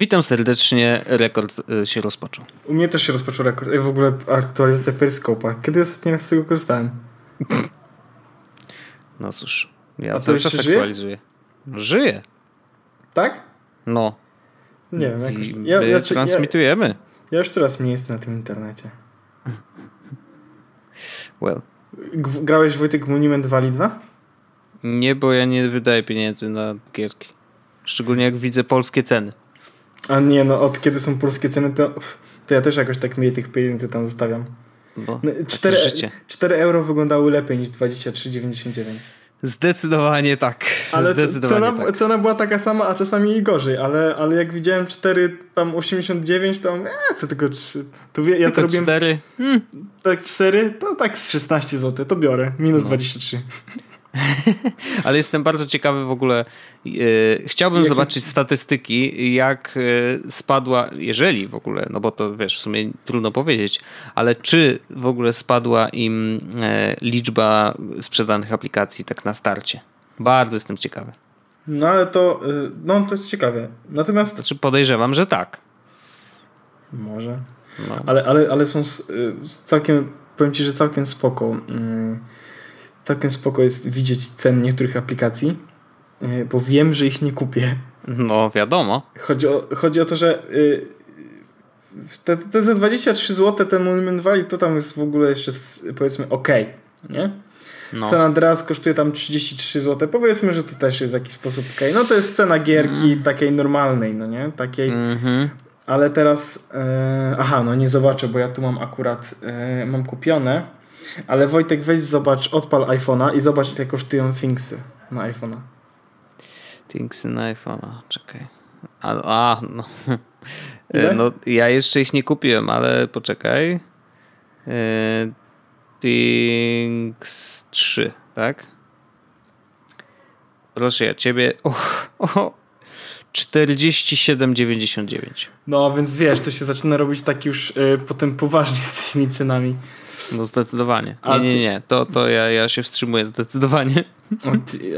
Witam serdecznie, rekord się rozpoczął. U mnie też się rozpoczął rekord. W ogóle aktualizacja Periscope'a. Kiedy ostatni raz z tego korzystałem? No cóż, ja cały czas aktualizuję. Żyję. Tak? No. Nie wiem, jakoś... My transmitujemy. Ja już coraz mniej jestem na tym internecie. Well. Grałeś, Wojtek, Monument Valley 2? Nie, bo ja nie wydaję pieniędzy na gierki. Szczególnie jak widzę polskie ceny. A nie, no od kiedy są polskie ceny, to ja też jakoś tak mniej tych pieniędzy tam zostawiam. Bo 4 euro wyglądały lepiej niż 23,99. Zdecydowanie tak. Ale zdecydowanie cena była taka sama, a czasami gorzej, ale jak widziałem 4,89, to co tylko 3. Ja to robiłem 4. Tak 4, to tak z 16 zł, to biorę. Minus 23. Ale jestem bardzo ciekawy w ogóle. Chciałbym zobaczyć statystyki, jak spadła, jeżeli w ogóle, no bo to wiesz, w sumie trudno powiedzieć, ale czy w ogóle spadła im liczba sprzedanych aplikacji tak na starcie. Bardzo jestem ciekawy. No ale to, no to jest ciekawe. Natomiast... Znaczy podejrzewam, że tak. Może. No. Ale są całkiem, powiem ci, że całkiem spoko. Całkiem spoko jest widzieć ceny niektórych aplikacji, bo wiem, że ich nie kupię. No wiadomo. Chodzi o to, że te za 23 zł ten Monument Valley to tam jest w ogóle jeszcze powiedzmy okej, nie? No. San Andreas kosztuje tam 33 zł. Powiedzmy, że to też jest w jakiś sposób okej. No to jest cena gierki takiej normalnej, no nie? Takiej... Ale teraz... no nie zobaczę, bo ja tu mam akurat... mam kupione... Ale Wojtek, weź zobacz, odpal iPhone'a i zobacz, ile kosztują Thingsy na iPhone'a. Thingsy na iPhone'a, czekaj. No. No. Ja jeszcze ich nie kupiłem, ale poczekaj. Things 3, tak? Proszę ja ciebie. 47,99. No, więc wiesz, to się zaczyna robić tak już potem poważnie z tymi cenami. No zdecydowanie. Nie. To ja się wstrzymuję zdecydowanie.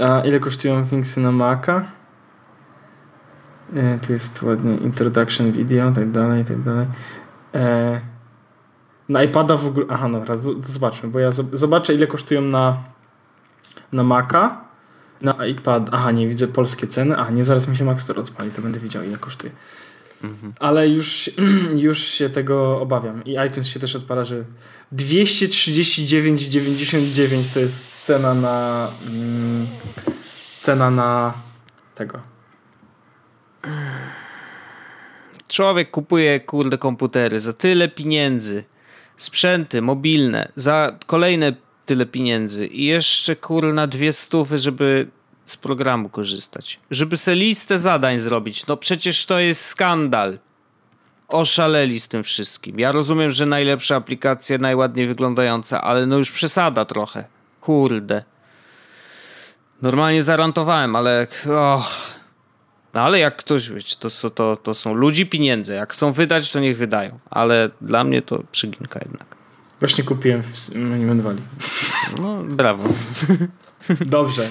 A ile kosztują Thingsy na Maca? Tu jest ładnie introduction video, tak dalej. Na iPada w ogóle... zobaczmy, bo ja zobaczę, ile kosztują na Maca, na iPad. Nie widzę polskie ceny. Nie, zaraz mi się Mac Store odpali, to będę widział, ile kosztuje. Ale już się tego obawiam. I iTunes się też odpala, że 239,99 to jest cena na tego. Człowiek kupuje komputery za tyle pieniędzy, sprzęty mobilne za kolejne tyle pieniędzy i jeszcze na 200, żeby z programu korzystać. Żeby se listę zadań zrobić. No przecież to jest skandal. Oszaleli z tym wszystkim. Ja rozumiem, że najlepsza aplikacja, najładniej wyglądająca, ale no już przesada trochę. Kurde. Normalnie zarantowałem, ale... No ale jak ktoś, wiecie, to są ludzi pieniędzy. Jak chcą wydać, to niech wydają. Ale dla mnie to przyginka jednak. Właśnie kupiłem w Monument Valley. No brawo. Dobrze,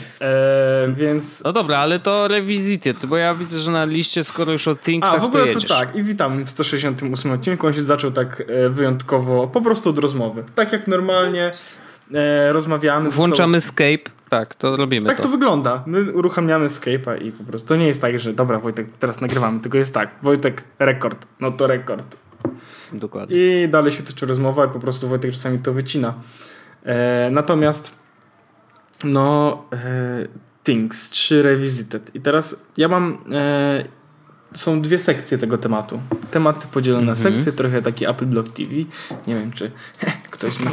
więc... No dobra, ale to rewizity, bo ja widzę, że na liście, skoro już o Thingsach w ogóle to jedziesz. Tak, i witam w 168 odcinku, on się zaczął tak wyjątkowo, po prostu od rozmowy. Tak jak normalnie rozmawiamy. Włączamy Escape, tak, to robimy. Tak to wygląda, my uruchamiamy Escape'a i po prostu, to nie jest tak, że dobra Wojtek, teraz nagrywamy, tylko jest tak, Wojtek, rekord, no to rekord. Dokładnie. I dalej się toczy rozmowa i po prostu Wojtek czasami to wycina. Natomiast... Things 3 Revisited. I teraz ja mam... są dwie sekcje tego tematu. Tematy podzielone na sekcje, trochę taki Apple Blog TV. Nie wiem, czy ktoś zna.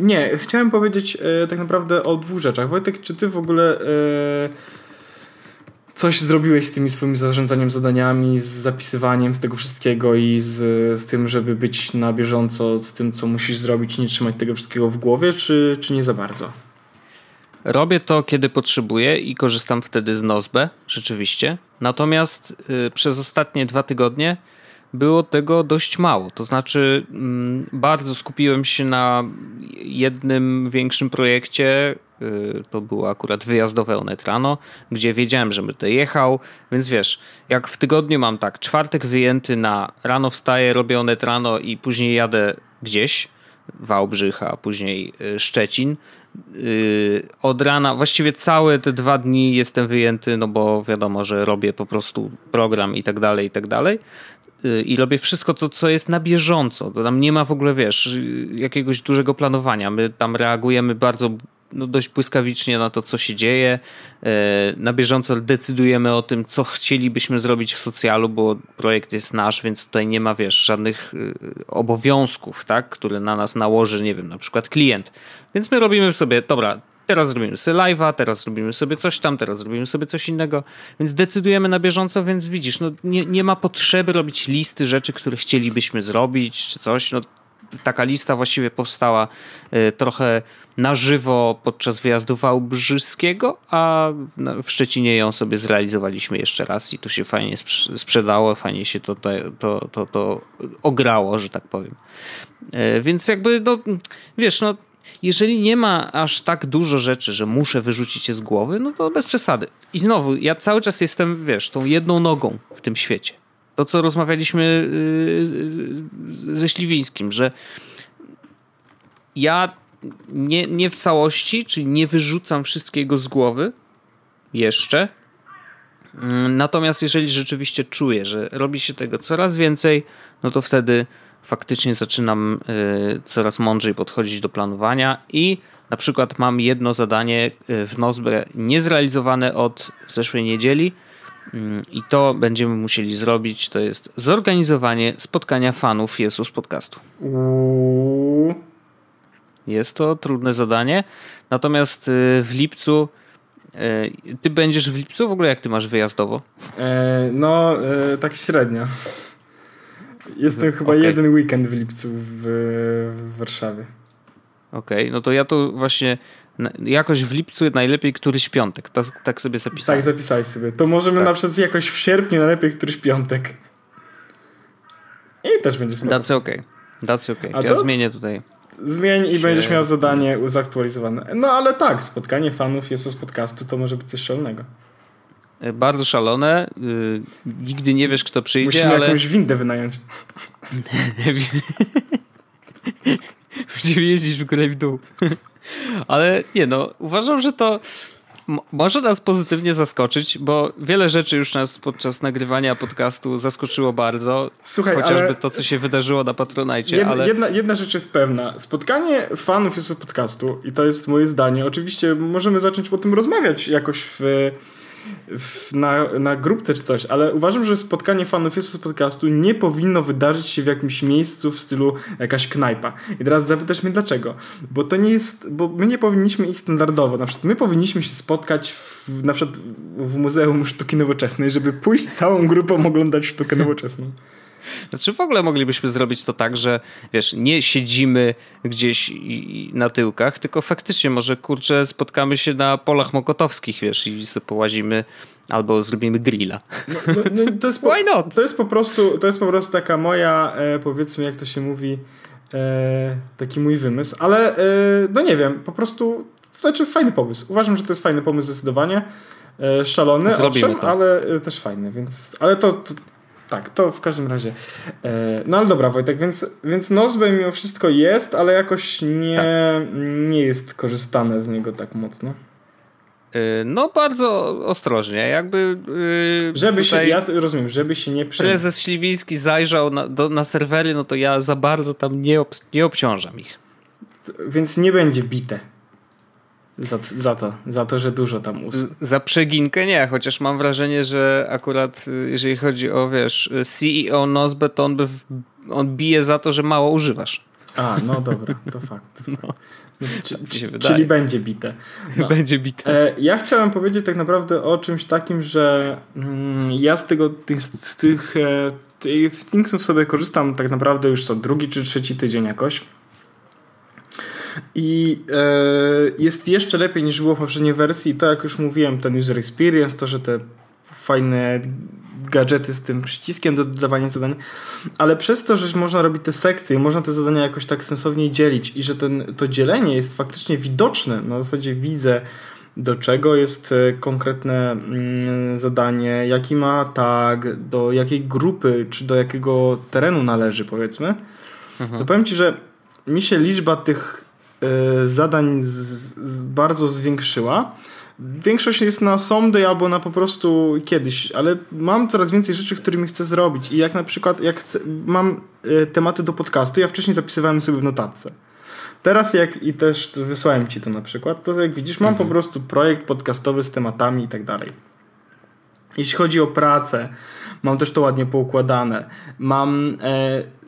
Nie, chciałem powiedzieć tak naprawdę o dwóch rzeczach. Wojtek, czy ty w ogóle coś zrobiłeś z tymi swoimi zarządzaniem zadaniami, z zapisywaniem z tego wszystkiego i z tym, żeby być na bieżąco z tym, co musisz zrobić, nie trzymać tego wszystkiego w głowie, czy nie za bardzo? Robię to, kiedy potrzebuję i korzystam wtedy z Nozbe, rzeczywiście. Natomiast przez ostatnie 2 tygodnie było tego dość mało. To znaczy bardzo skupiłem się na jednym większym projekcie, to było akurat wyjazdowe Onet Rano, gdzie wiedziałem, że będę jechał, więc wiesz, jak w tygodniu mam tak, czwartek wyjęty na rano wstaję, robię Onet Rano i później jadę gdzieś, Wałbrzych, a później Szczecin. Od rana, właściwie całe te 2 dni jestem wyjęty, no bo wiadomo, że robię po prostu program i tak dalej i robię wszystko to, co jest na bieżąco. To tam nie ma w ogóle, wiesz, jakiegoś dużego planowania. My tam reagujemy bardzo, no, dość błyskawicznie na to, co się dzieje. Na bieżąco decydujemy o tym, co chcielibyśmy zrobić w socjalu, bo projekt jest nasz, więc tutaj nie ma, wiesz, żadnych obowiązków, tak, które na nas nałoży, nie wiem, na przykład klient. Więc my robimy sobie, dobra, teraz zrobimy sobie live'a, teraz zrobimy sobie coś tam, teraz zrobimy sobie coś innego, więc decydujemy na bieżąco, więc widzisz, no nie ma potrzeby robić listy rzeczy, które chcielibyśmy zrobić, czy coś, no. Taka lista właściwie powstała trochę na żywo podczas wyjazdu wałbrzyskiego, a w Szczecinie ją sobie zrealizowaliśmy jeszcze raz i to się fajnie sprzedało, fajnie się to ograło, że tak powiem. Więc jakby, no, wiesz, no, jeżeli nie ma aż tak dużo rzeczy, że muszę wyrzucić je z głowy, no to bez przesady. I znowu, ja cały czas jestem, wiesz, tą jedną nogą w tym świecie. To, co rozmawialiśmy ze Śliwińskim, że ja nie w całości, czyli nie wyrzucam wszystkiego z głowy jeszcze. Natomiast jeżeli rzeczywiście czuję, że robi się tego coraz więcej, no to wtedy faktycznie zaczynam coraz mądrzej podchodzić do planowania i na przykład mam jedno zadanie w Nozbe niezrealizowane od zeszłej niedzieli, i to będziemy musieli zrobić, to jest zorganizowanie spotkania fanów Jesus Podcastu. Jest to trudne zadanie, natomiast w lipcu, ty będziesz w lipcu? W ogóle jak ty masz wyjazdowo? No, tak średnio. Jestem chyba jeden weekend w lipcu w Warszawie. Okej, no to ja to właśnie... Jakoś w lipcu najlepiej któryś piątek. Tak sobie zapisałem. Tak, zapisałeś sobie. To możemy na przykład jakoś w sierpniu najlepiej któryś piątek. I też będzie smutno. That's okay. Ja zmienię tutaj. Zmień i będziesz miał zadanie zaktualizowane. No ale tak, spotkanie fanów jest o podcastu, to może być coś szalonego. Bardzo szalone. Nigdy nie wiesz, kto przyjdzie. Musimy jakąś windę wynająć. Musimy jeździć w górę i w dół. Ale nie, no, uważam, że to może nas pozytywnie zaskoczyć, bo wiele rzeczy już nas podczas nagrywania podcastu zaskoczyło bardzo. Słuchaj, chociażby ale... to, co się wydarzyło na Patronite. Jedna rzecz jest pewna. Spotkanie fanów jest od podcastu i to jest moje zdanie. Oczywiście możemy zacząć o tym rozmawiać jakoś na grupce czy coś, ale uważam, że spotkanie fanów jest od podcastu nie powinno wydarzyć się w jakimś miejscu w stylu jakaś knajpa. I teraz zapytasz mnie dlaczego? Bo to nie jest, bo my nie powinniśmy iść standardowo. Na przykład my powinniśmy się spotkać na przykład w Muzeum Sztuki Nowoczesnej, żeby pójść całą grupą oglądać sztukę nowoczesną. Znaczy w ogóle moglibyśmy zrobić to tak, że wiesz, nie siedzimy gdzieś i na tyłkach, tylko faktycznie może, kurczę, spotkamy się na polach mokotowskich, wiesz, i sobie połazimy albo zrobimy grilla. No, to jest why not? To jest po prostu taka moja, powiedzmy, jak to się mówi, taki mój wymysł, ale no nie wiem, po prostu, znaczy fajny pomysł. Uważam, że to jest fajny pomysł zdecydowanie, szalony, owszem, ale też fajny, więc, ale to tak, to w każdym razie. No ale dobra, Wojtek, więc Nozbe mimo wszystko jest, ale jakoś nie jest korzystane z niego tak mocno. No bardzo ostrożnie, jakby... Żeby się, ja rozumiem, żeby się nie... Prezes Śliwiński zajrzał na serwery, no to ja za bardzo tam nie obciążam ich. Więc nie będzie bite. Za to, że dużo tam Za przeginkę nie, chociaż mam wrażenie, że akurat jeżeli chodzi o, wiesz, CEO Nozbe, to on bije za to, że mało używasz. A, no dobra, to fakt. No. Czyli będzie bite. No. Będzie bite. Ja chciałem powiedzieć tak naprawdę o czymś takim, że ja z tych Thingsów sobie korzystam tak naprawdę już co drugi czy trzeci tydzień jakoś. I jest jeszcze lepiej niż było w poprzedniej wersji. To jak już mówiłem, ten user experience, to, że te fajne gadżety z tym przyciskiem do dodawania zadań, ale przez to, że można robić te sekcje, można te zadania jakoś tak sensownie dzielić i że to dzielenie jest faktycznie widoczne, na zasadzie widzę, do czego jest konkretne zadanie, jaki ma tag, do jakiej grupy, czy do jakiego terenu należy, powiedzmy, to powiem Ci, że mi się liczba tych zadań bardzo zwiększyła. Większość jest na sondy albo na po prostu kiedyś, ale mam coraz więcej rzeczy, którymi chcę zrobić. I jak na przykład mam tematy do podcastu, ja wcześniej zapisywałem sobie w notatce. Teraz i też wysłałem Ci to na przykład, to jak widzisz, mam po prostu projekt podcastowy z tematami i tak dalej. Jeśli chodzi o pracę, mam też to ładnie poukładane. Mam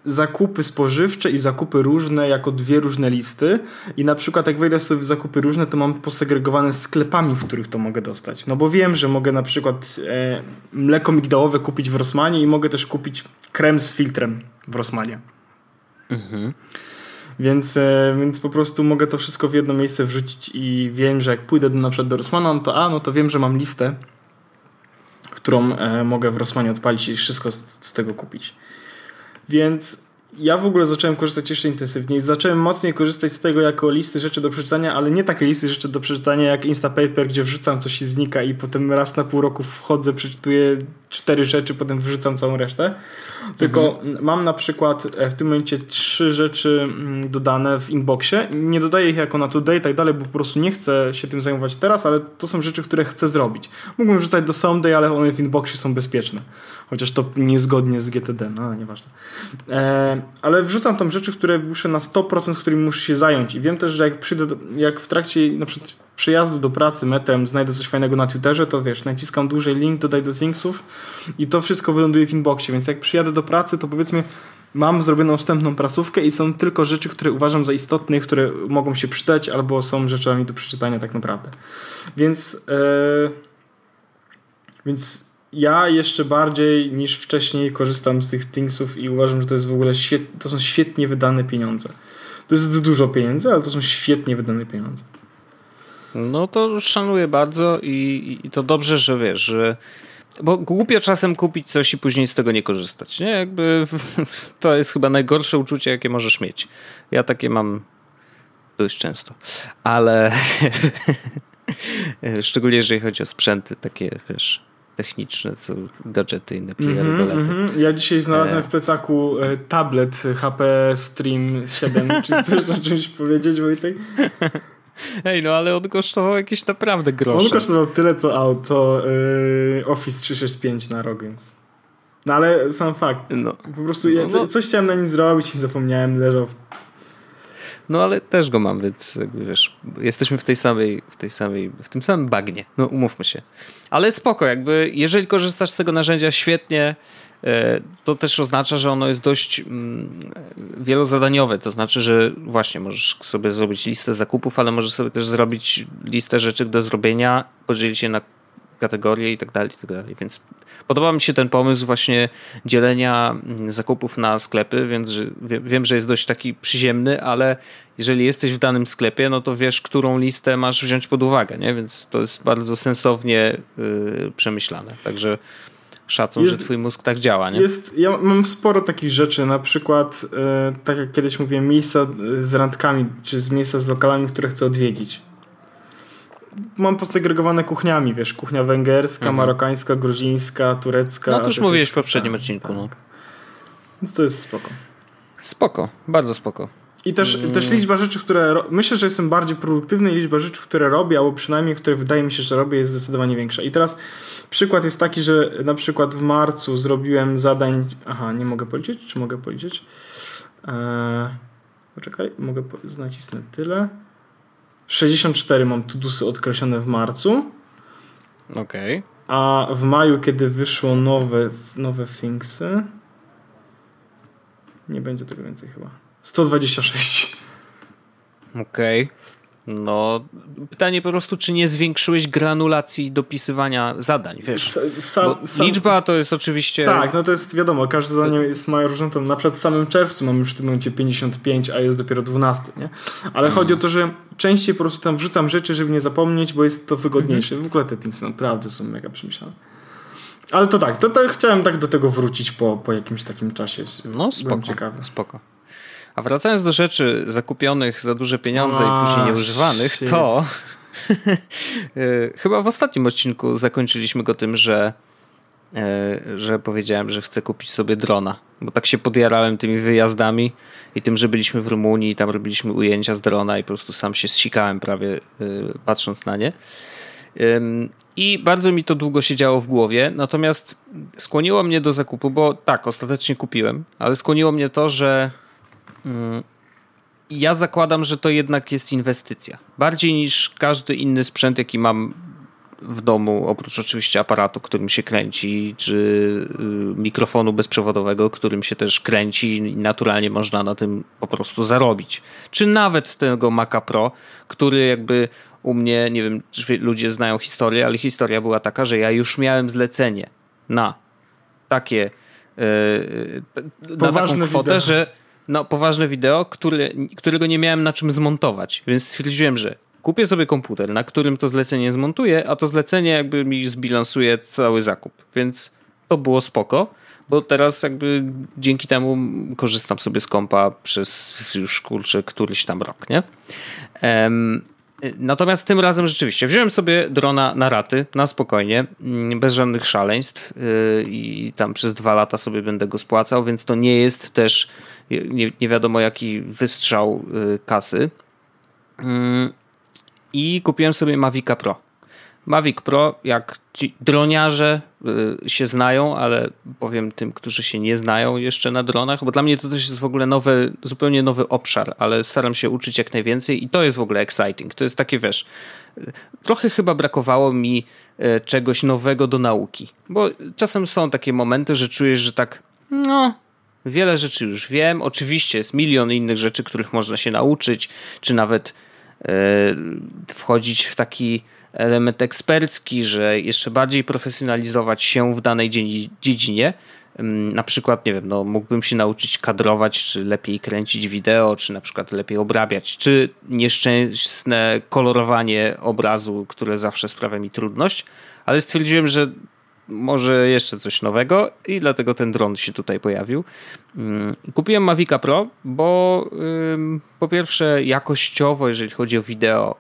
zakupy spożywcze i zakupy różne jako dwie różne listy i na przykład jak wejdę sobie w zakupy różne, to mam posegregowane sklepami, w których to mogę dostać. No bo wiem, że mogę na przykład mleko migdałowe kupić w Rossmanie i mogę też kupić krem z filtrem w Rossmanie. Mhm. Więc po prostu mogę to wszystko w jedno miejsce wrzucić i wiem, że jak pójdę na przykład do Rossmana, to wiem, że mam listę, którą mogę w Rossmanie odpalić i wszystko z tego kupić. Więc ja w ogóle zacząłem korzystać jeszcze intensywniej. Zacząłem mocniej korzystać z tego jako listy rzeczy do przeczytania, ale nie takie listy rzeczy do przeczytania jak Instapaper, gdzie wrzucam coś i znika i potem raz na pół roku wchodzę, przeczytuję 4 rzeczy, potem wrzucam całą resztę. Tylko mam na przykład w tym momencie 3 rzeczy dodane w inboxie. Nie dodaję ich jako na today i tak dalej, bo po prostu nie chcę się tym zajmować teraz, ale to są rzeczy, które chcę zrobić. Mógłbym wrzucać do someday, ale one w inboxie są bezpieczne. Chociaż to niezgodnie z GTD, no nieważne. Ale wrzucam tam rzeczy, które muszę na 100%, którymi muszę się zająć. I wiem też, że jak w trakcie na przykład przejazdu do pracy metrem znajdę coś fajnego na Twitterze, to wiesz, naciskam dłużej link, dodaj do Thingsów i to wszystko wyląduje w inboxie. Więc jak przyjadę do pracy, to powiedzmy mam zrobioną wstępną prasówkę i są tylko rzeczy, które uważam za istotne, które mogą się przydać albo są rzeczami do przeczytania tak naprawdę. Więc ja jeszcze bardziej niż wcześniej korzystam z tych Thingsów i uważam, że to jest w ogóle to są świetnie wydane pieniądze. To jest dużo pieniędzy, ale to są świetnie wydane pieniądze. No to szanuję bardzo i to dobrze, że wiesz, że bo głupio czasem kupić coś i później z tego nie korzystać, nie? Jakby to jest chyba najgorsze uczucie, jakie możesz mieć. Ja takie mam dość często, ale szczególnie jeżeli chodzi o sprzęty takie, wiesz, techniczne, co gadżety, inne pierdolety. Ja dzisiaj znalazłem w plecaku tablet HP Stream 7. Czy chcesz o czymś powiedzieć, Wojtek? Ej, no ale on kosztował jakieś naprawdę grosze. On kosztował tyle, co auto Office 365 na rok, więc... No ale sam fakt. No. Po prostu coś chciałem na nim zrobić i zapomniałem, leżał. No ale też go mam, więc wiesz, jesteśmy w tym samym bagnie. No umówmy się. Ale spoko, jakby jeżeli korzystasz z tego narzędzia świetnie, to też oznacza, że ono jest dość wielozadaniowe. To znaczy, że właśnie możesz sobie zrobić listę zakupów, ale możesz sobie też zrobić listę rzeczy do zrobienia, podzielić je na kategorie i tak dalej, i tak dalej. Więc podoba mi się ten pomysł właśnie dzielenia zakupów na sklepy, więc wiem, że jest dość taki przyziemny, ale jeżeli jesteś w danym sklepie, no to wiesz, którą listę masz wziąć pod uwagę, nie? Więc to jest bardzo sensownie przemyślane. Także szacun, że twój mózg tak działa, nie? Ja mam sporo takich rzeczy, na przykład tak jak kiedyś mówiłem, miejsca z randkami, czy miejsca z lokalami, które chcę odwiedzić. Mam posegregowane kuchniami, wiesz, kuchnia węgierska, marokańska, gruzińska, turecka. No to już mówiłeś w poprzednim odcinku. Tak. No. Więc to jest spoko. Spoko, bardzo spoko. I też liczba rzeczy, które... Myślę, że jestem bardziej produktywny i liczba rzeczy, które robię, albo przynajmniej, które wydaje mi się, że robię, jest zdecydowanie większa. I teraz przykład jest taki, że na przykład w marcu zrobiłem zadań... Aha, nie mogę policzyć? Czy mogę policzyć? Poczekaj, mogę nacisnę tyle. 64 mam to-dosy odkreślone w marcu. Okej. A w maju, kiedy wyszło nowe Thingsy... Nie będzie tego więcej chyba. 126. Okej. No, pytanie po prostu, czy nie zwiększyłeś granulacji dopisywania zadań, wiesz? Liczba to jest oczywiście... Tak, no to jest wiadomo, każde zadanie ma różną tą... Na przykład w samym czerwcu mamy już w tym momencie 55, a jest dopiero 12, nie? Ale chodzi o to, że częściej po prostu tam wrzucam rzeczy, żeby nie zapomnieć, bo jest to wygodniejsze. W ogóle te Thingsy naprawdę są mega przemyślane. Ale to tak, to chciałem tak do tego wrócić po jakimś takim czasie. No spoko. A wracając do rzeczy zakupionych za duże pieniądze i później nieużywanych, to chyba w ostatnim odcinku zakończyliśmy go tym, że powiedziałem, że chcę kupić sobie drona, bo tak się podjarałem tymi wyjazdami i tym, że byliśmy w Rumunii i tam robiliśmy ujęcia z drona i po prostu sam się zsikałem prawie patrząc na nie. I bardzo mi to długo siedziało w głowie, natomiast skłoniło mnie do zakupu, bo tak, ostatecznie kupiłem, ale skłoniło mnie to, że ja zakładam, że to jednak jest inwestycja. Bardziej niż każdy inny sprzęt, jaki mam w domu, oprócz oczywiście aparatu, którym się kręci, czy mikrofonu bezprzewodowego, którym się też kręci i naturalnie można na tym po prostu zarobić. Czy nawet tego Maca Pro, który jakby u mnie, nie wiem, czy ludzie znają historię, ale historia była taka, że ja już miałem zlecenie na takie na taką kwotę, wideo. Że no, poważne wideo, którego nie miałem na czym zmontować, więc stwierdziłem, że kupię sobie komputer, na którym to zlecenie zmontuję, a to zlecenie jakby mi zbilansuje cały zakup, więc to było spoko, bo teraz jakby dzięki temu korzystam sobie z kompa przez już kurczę któryś tam rok, nie? Natomiast tym razem rzeczywiście wziąłem sobie drona na raty, na spokojnie, bez żadnych szaleństw i tam przez 2 lata sobie będę go spłacał, więc to nie jest też nie wiadomo jaki wystrzał kasy. I kupiłem sobie Mavica Pro. Mavic Pro, jak ci droniarze się znają, ale powiem tym, którzy się nie znają jeszcze na dronach, bo dla mnie to też jest w ogóle zupełnie nowy obszar, ale staram się uczyć jak najwięcej i to jest w ogóle exciting. To jest takie, wiesz, trochę chyba brakowało mi czegoś nowego do nauki, bo czasem są takie momenty, że czujesz, że tak, no... Wiele rzeczy już wiem, oczywiście jest milion innych rzeczy, których można się nauczyć, czy nawet wchodzić w taki element ekspercki, że jeszcze bardziej profesjonalizować się w danej dziedzinie. Na przykład, nie wiem, no, mógłbym się nauczyć kadrować, czy lepiej kręcić wideo, czy na przykład lepiej obrabiać, czy nieszczęsne kolorowanie obrazu, które zawsze sprawia mi trudność, ale stwierdziłem, że może jeszcze coś nowego i dlatego ten dron się tutaj pojawił. Kupiłem Mavica Pro, bo po pierwsze jakościowo, jeżeli chodzi o wideo,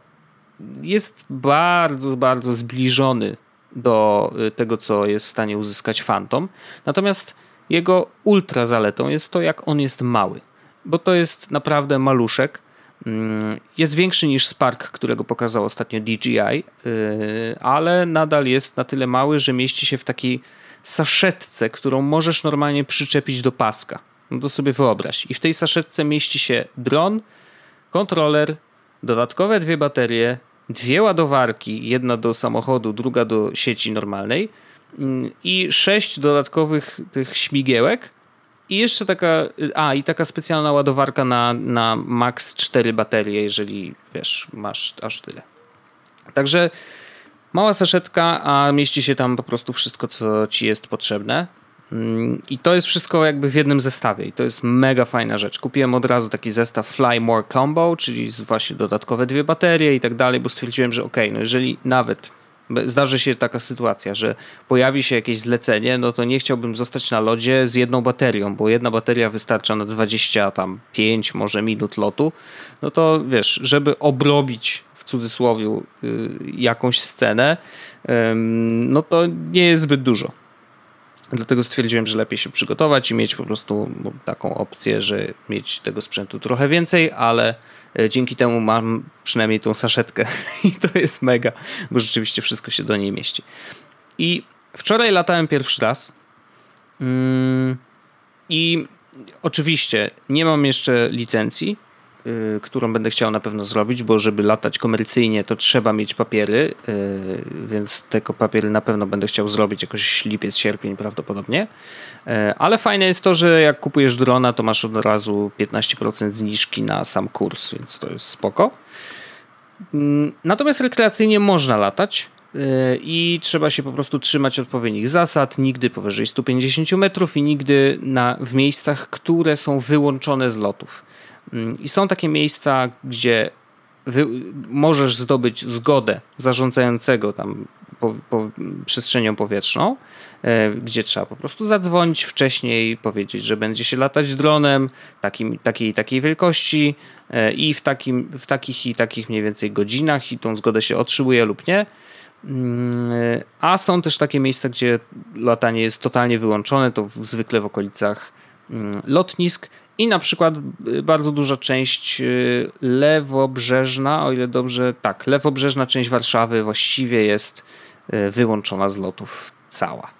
jest bardzo, bardzo zbliżony do tego, co jest w stanie uzyskać Phantom. Natomiast jego ultra zaletą jest to, jak on jest mały, bo to jest naprawdę maluszek. Jest większy niż Spark, którego pokazał ostatnio DJI, ale nadal jest na tyle mały, że mieści się w takiej saszetce, którą możesz normalnie przyczepić do paska. No to sobie wyobraź. I w tej saszetce mieści się dron, kontroler, dodatkowe 2 baterie, 2 ładowarki, jedna do samochodu, druga do sieci normalnej i 6 dodatkowych tych śmigiełek. I jeszcze taka specjalna ładowarka na max 4 baterie, jeżeli wiesz, masz aż tyle. Także mała saszetka, a mieści się tam po prostu wszystko, co ci jest potrzebne. I to jest wszystko jakby w jednym zestawie i to jest mega fajna rzecz. Kupiłem od razu taki zestaw Fly More Combo, czyli właśnie dodatkowe 2 baterie i tak dalej, bo stwierdziłem, że okej, no jeżeli nawet zdarzy się taka sytuacja, że pojawi się jakieś zlecenie, no to nie chciałbym zostać na lodzie z 1 baterią, bo 1 bateria wystarcza na 25 może minut lotu. No to wiesz, żeby obrobić w cudzysłowie jakąś scenę, no to nie jest zbyt dużo. Dlatego stwierdziłem, że lepiej się przygotować i mieć po prostu taką opcję, że mieć tego sprzętu trochę więcej, ale dzięki temu mam przynajmniej tą saszetkę i to jest mega, bo rzeczywiście wszystko się do niej mieści. I wczoraj latałem pierwszy raz i oczywiście nie mam jeszcze licencji, którą będę chciał na pewno zrobić, bo żeby latać komercyjnie, to trzeba mieć papiery, więc tego papiery na pewno będę chciał zrobić jakoś lipiec, sierpień prawdopodobnie, ale fajne jest to, że jak kupujesz drona, to masz od razu 15% zniżki na sam kurs, więc to jest spoko. Natomiast rekreacyjnie można latać i trzeba się po prostu trzymać odpowiednich zasad, nigdy powyżej 150 metrów i nigdy w miejscach, które są wyłączone z lotów. I są takie miejsca, gdzie możesz zdobyć zgodę zarządzającego tam przestrzenią powietrzną, gdzie trzeba po prostu zadzwonić wcześniej, powiedzieć, że będzie się latać dronem takiej wielkości i w takich i takich mniej więcej godzinach i tą zgodę się otrzymuje lub nie. A są też takie miejsca, gdzie latanie jest totalnie wyłączone, to zwykle w okolicach lotnisk. I na przykład bardzo duża część lewobrzeżna, o ile dobrze, tak, lewobrzeżna część Warszawy właściwie jest wyłączona z lotów cała.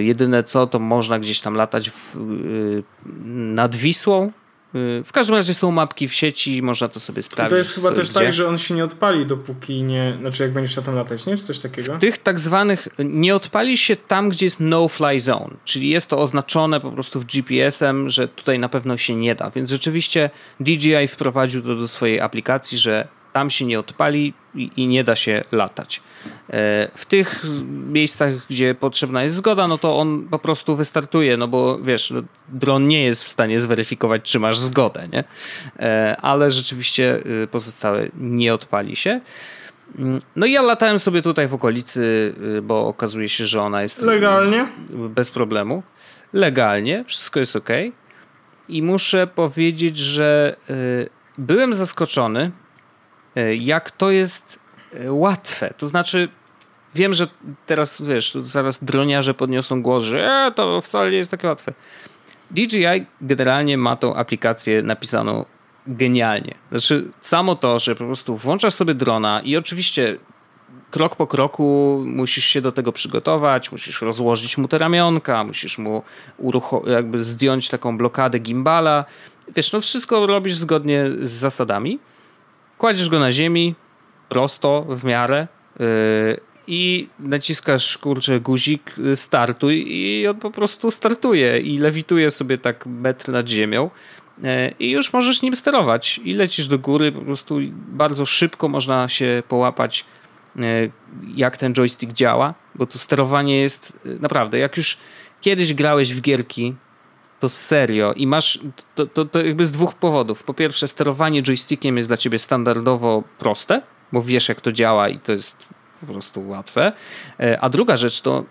Jedyne co, to można gdzieś tam latać nad Wisłą. W każdym razie są mapki w sieci i można to sobie sprawdzić. To jest chyba też gdzie. Tak, że on się nie odpali dopóki nie... Znaczy jak będziesz na tym latać, nie? Czy coś takiego? W tych tak zwanych... Nie odpali się tam, gdzie jest no-fly zone. Czyli jest to oznaczone po prostu w GPS-em, że tutaj na pewno się nie da. Więc rzeczywiście DJI wprowadził to do swojej aplikacji, że tam się nie odpali i nie da się latać. W tych miejscach, gdzie potrzebna jest zgoda, no to on po prostu wystartuje, no bo wiesz, dron nie jest w stanie zweryfikować, czy masz zgodę, nie? Ale rzeczywiście pozostałe nie odpali się. No i ja latałem sobie tutaj w okolicy, bo okazuje się, że ona jest... Legalnie? Bez problemu. Legalnie, wszystko jest okej. I muszę powiedzieć, że byłem zaskoczony, jak to jest łatwe. To znaczy, wiem, że teraz, wiesz, zaraz droniarze podniosą głos, że to wcale nie jest takie łatwe. DJI generalnie ma tą aplikację napisaną genialnie. Znaczy, samo to, że po prostu włączasz sobie drona i oczywiście krok po kroku musisz się do tego przygotować, musisz rozłożyć mu te ramionka, musisz mu jakby zdjąć taką blokadę gimbala. Wiesz, no wszystko robisz zgodnie z zasadami. Kładziesz go na ziemi, prosto, w miarę i naciskasz, kurczę, guzik startuj i on po prostu startuje i lewituje sobie tak metr nad ziemią i już możesz nim sterować i lecisz do góry, po prostu bardzo szybko można się połapać, jak ten joystick działa, bo to sterowanie jest naprawdę, jak już kiedyś grałeś w gierki, to serio. I masz to jakby z dwóch powodów. Po pierwsze, sterowanie joystickiem jest dla ciebie standardowo proste, bo wiesz jak to działa i to jest po prostu łatwe. A druga rzecz to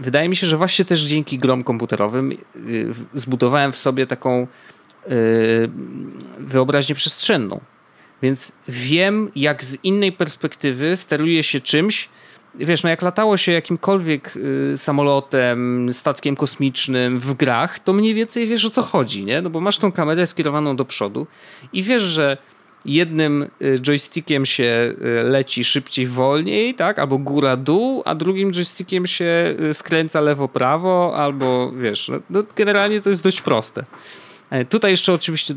wydaje mi się, że właśnie też dzięki grom komputerowym zbudowałem w sobie taką wyobraźnię przestrzenną. Więc wiem jak z innej perspektywy steruje się czymś. Wiesz, no jak latało się jakimkolwiek samolotem, statkiem kosmicznym w grach, to mniej więcej wiesz o co chodzi, nie? No bo masz tą kamerę skierowaną do przodu i wiesz, że jednym joystickiem się leci szybciej, wolniej, tak? Albo góra, dół, a drugim joystickiem się skręca lewo, prawo, albo wiesz, no generalnie to jest dość proste. Tutaj jeszcze oczywiście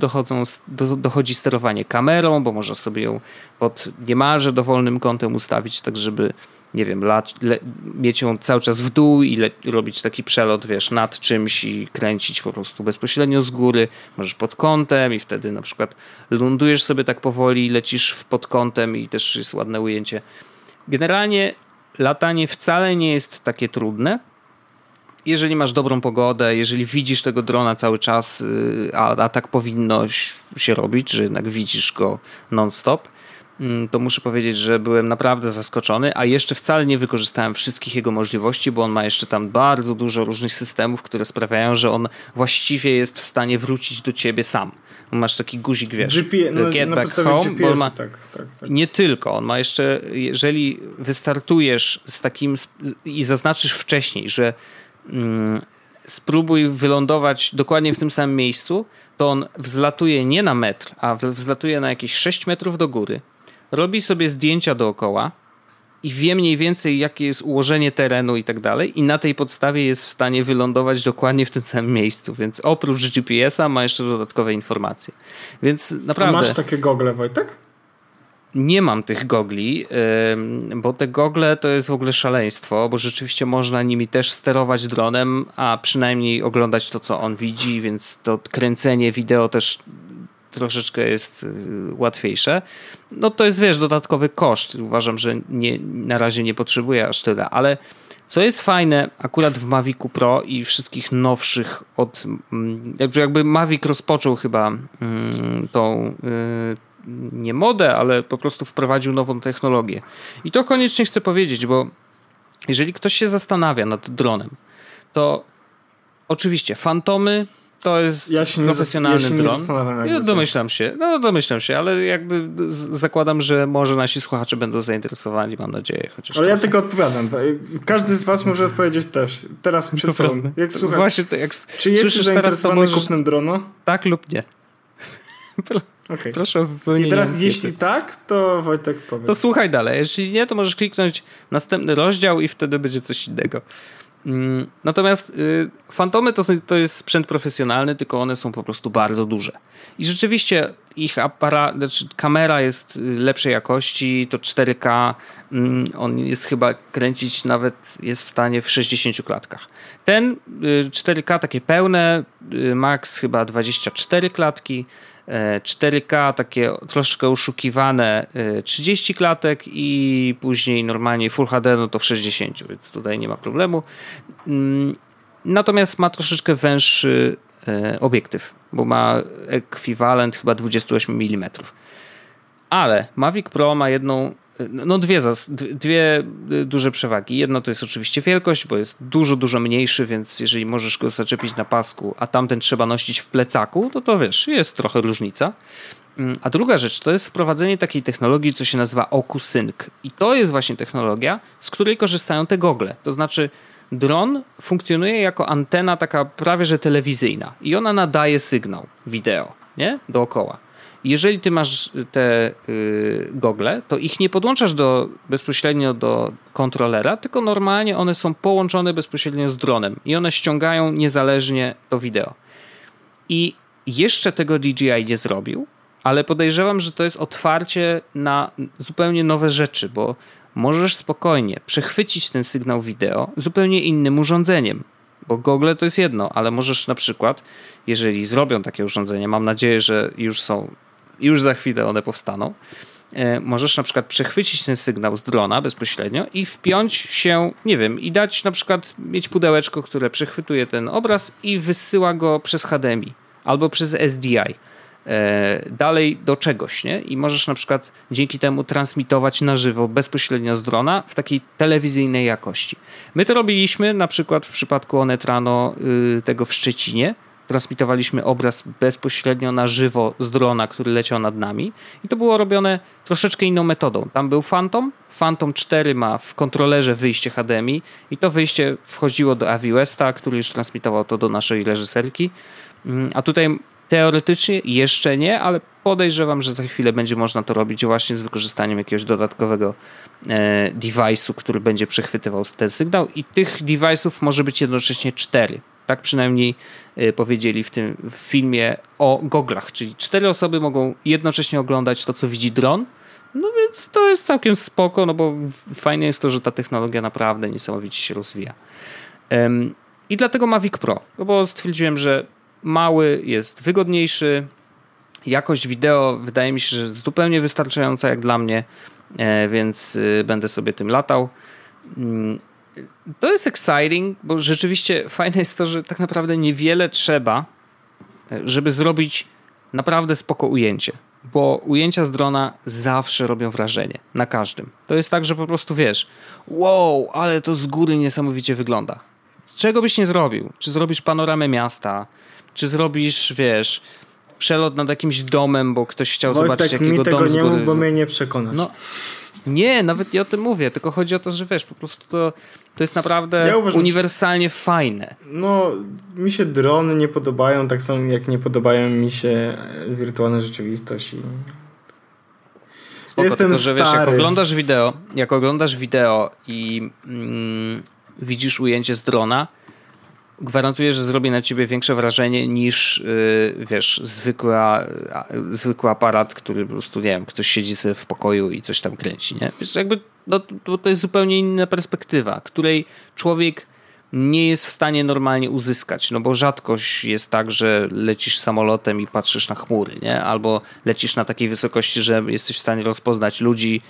dochodzi sterowanie kamerą, bo można sobie ją pod niemalże dowolnym kątem ustawić, tak żeby nie wiem, mieć ją cały czas w dół i robić taki przelot, wiesz, nad czymś i kręcić po prostu bezpośrednio z góry, możesz pod kątem i wtedy na przykład lądujesz sobie tak powoli, lecisz pod kątem i też jest ładne ujęcie. Generalnie latanie wcale nie jest takie trudne, jeżeli masz dobrą pogodę, jeżeli widzisz tego drona cały czas, a tak powinno się robić, że jednak widzisz go non-stop, to muszę powiedzieć, że byłem naprawdę zaskoczony, a jeszcze wcale nie wykorzystałem wszystkich jego możliwości, bo on ma jeszcze tam bardzo dużo różnych systemów, które sprawiają, że on właściwie jest w stanie wrócić do ciebie sam. Masz taki guzik, wiesz, get back home, bo on ma, tak. Nie tylko, on ma jeszcze, jeżeli wystartujesz z takim i zaznaczysz wcześniej, że spróbuj wylądować dokładnie w tym samym miejscu, to on wzlatuje nie na metr, a wzlatuje na jakieś 6 metrów do góry, robi sobie zdjęcia dookoła i wie mniej więcej jakie jest ułożenie terenu i tak dalej i na tej podstawie jest w stanie wylądować dokładnie w tym samym miejscu, więc oprócz GPS-a ma jeszcze dodatkowe informacje. Więc naprawdę... A masz takie gogle, Wojtek? Nie mam tych gogli, bo te gogle to jest w ogóle szaleństwo, bo rzeczywiście można nimi też sterować dronem, a przynajmniej oglądać to, co on widzi, więc to kręcenie wideo też troszeczkę jest łatwiejsze. No to jest, wiesz, dodatkowy koszt. Uważam, że na razie nie potrzebuję aż tyle, ale co jest fajne akurat w Mavicu Pro i wszystkich nowszych od... Jakby Mavic rozpoczął chyba tą... nie modę, ale po prostu wprowadził nową technologię. I to koniecznie chcę powiedzieć, bo jeżeli ktoś się zastanawia nad dronem, to oczywiście fantomy to jest profesjonalny dron. Ja domyślam się, ale jakby zakładam, że może nasi słuchacze będą zainteresowani, mam nadzieję. Chociaż ale ja tylko odpowiadam. Każdy z was może odpowiedzieć też. Teraz przed sobą. Jak słucham, właśnie to, jak czy jesteś zainteresowany kupnem drona? Tak lub nie. Okay. Proszę o wypełnienie. I teraz jeśli tak, to Wojtek powie. To słuchaj dalej. Jeśli nie, to możesz kliknąć następny rozdział i wtedy będzie coś innego. Natomiast fantomy to jest sprzęt profesjonalny, tylko one są po prostu bardzo duże. I rzeczywiście ich kamera jest lepszej jakości, to 4K, on jest chyba kręcić nawet jest w stanie w 60 klatkach. Ten 4K takie pełne, max chyba 24 klatki, 4K takie troszkę oszukiwane 30 klatek i później normalnie Full HD no to w 60, więc tutaj nie ma problemu. Natomiast ma troszeczkę węższy obiektyw, bo ma ekwiwalent chyba 28 mm. Ale Mavic Pro ma dwie duże przewagi. Jedna to jest oczywiście wielkość, bo jest dużo mniejszy, więc jeżeli możesz go zaczepić na pasku, a tamten trzeba nosić w plecaku, to wiesz, jest trochę różnica. A druga rzecz to jest wprowadzenie takiej technologii, co się nazywa OcuSync. I to jest właśnie technologia, z której korzystają te gogle. To znaczy dron funkcjonuje jako antena taka prawie że telewizyjna i ona nadaje sygnał wideo, nie? Dookoła. Jeżeli ty masz te gogle, to ich nie podłączasz bezpośrednio do kontrolera, tylko normalnie one są połączone bezpośrednio z dronem i one ściągają niezależnie to wideo. I jeszcze tego DJI nie zrobił, ale podejrzewam, że to jest otwarcie na zupełnie nowe rzeczy, bo możesz spokojnie przechwycić ten sygnał wideo zupełnie innym urządzeniem. Bo gogle to jest jedno, ale możesz na przykład, jeżeli zrobią takie urządzenie, mam nadzieję, że już za chwilę one powstaną, możesz na przykład przechwycić ten sygnał z drona bezpośrednio i wpiąć się, nie wiem, i dać na przykład, mieć pudełeczko, które przechwytuje ten obraz i wysyła go przez HDMI albo przez SDI dalej do czegoś, nie? I możesz na przykład dzięki temu transmitować na żywo bezpośrednio z drona w takiej telewizyjnej jakości. My to robiliśmy na przykład w przypadku Onet Rano tego w Szczecinie. Transmitowaliśmy obraz bezpośrednio na żywo z drona, który leciał nad nami i to było robione troszeczkę inną metodą. Tam był Phantom. Phantom 4 ma w kontrolerze wyjście HDMI i to wyjście wchodziło do AVS-a, który już transmitował to do naszej reżyserki. A tutaj teoretycznie jeszcze nie, ale podejrzewam, że za chwilę będzie można to robić właśnie z wykorzystaniem jakiegoś dodatkowego device'u, który będzie przechwytywał ten sygnał i tych device'ów może być jednocześnie 4. Tak przynajmniej powiedzieli w tym filmie o goglach, czyli 4 osoby mogą jednocześnie oglądać to, co widzi dron, no więc to jest całkiem spoko, no bo fajne jest to, że ta technologia naprawdę niesamowicie się rozwija. I dlatego Mavic Pro, no bo stwierdziłem, że mały jest wygodniejszy, jakość wideo wydaje mi się, że zupełnie wystarczająca jak dla mnie, więc będę sobie tym latał. To jest exciting, bo rzeczywiście fajne jest to, że tak naprawdę niewiele trzeba, żeby zrobić naprawdę spoko ujęcie, bo ujęcia z drona zawsze robią wrażenie na każdym. To jest tak, że po prostu wiesz, wow, ale to z góry niesamowicie wygląda. Czego byś nie zrobił? Czy zrobisz panoramę miasta? Czy zrobisz, wiesz, przelot nad jakimś domem, bo ktoś chciał Wojtek, zobaczyć, jakiego dom z góry... nie mógł, bo mnie nie przekonasz. No, nie, nawet nie o tym mówię, tylko chodzi o to, że wiesz, po prostu to jest naprawdę uniwersalnie fajne. No, mi się drony nie podobają, tak samo jak nie podobają mi się wirtualna rzeczywistość i... Spoko, jestem tylko, że wiesz, stary. Jak oglądasz wideo i widzisz ujęcie z drona, gwarantuję, że zrobi na ciebie większe wrażenie niż, wiesz, zwykły aparat, który po prostu, nie wiem, ktoś siedzi sobie w pokoju i coś tam kręci, nie? Wiesz, jakby, no, to jest zupełnie inna perspektywa, której człowiek nie jest w stanie normalnie uzyskać, no bo rzadkość jest tak, że lecisz samolotem i patrzysz na chmury, nie? Albo lecisz na takiej wysokości, że jesteś w stanie rozpoznać ludzi,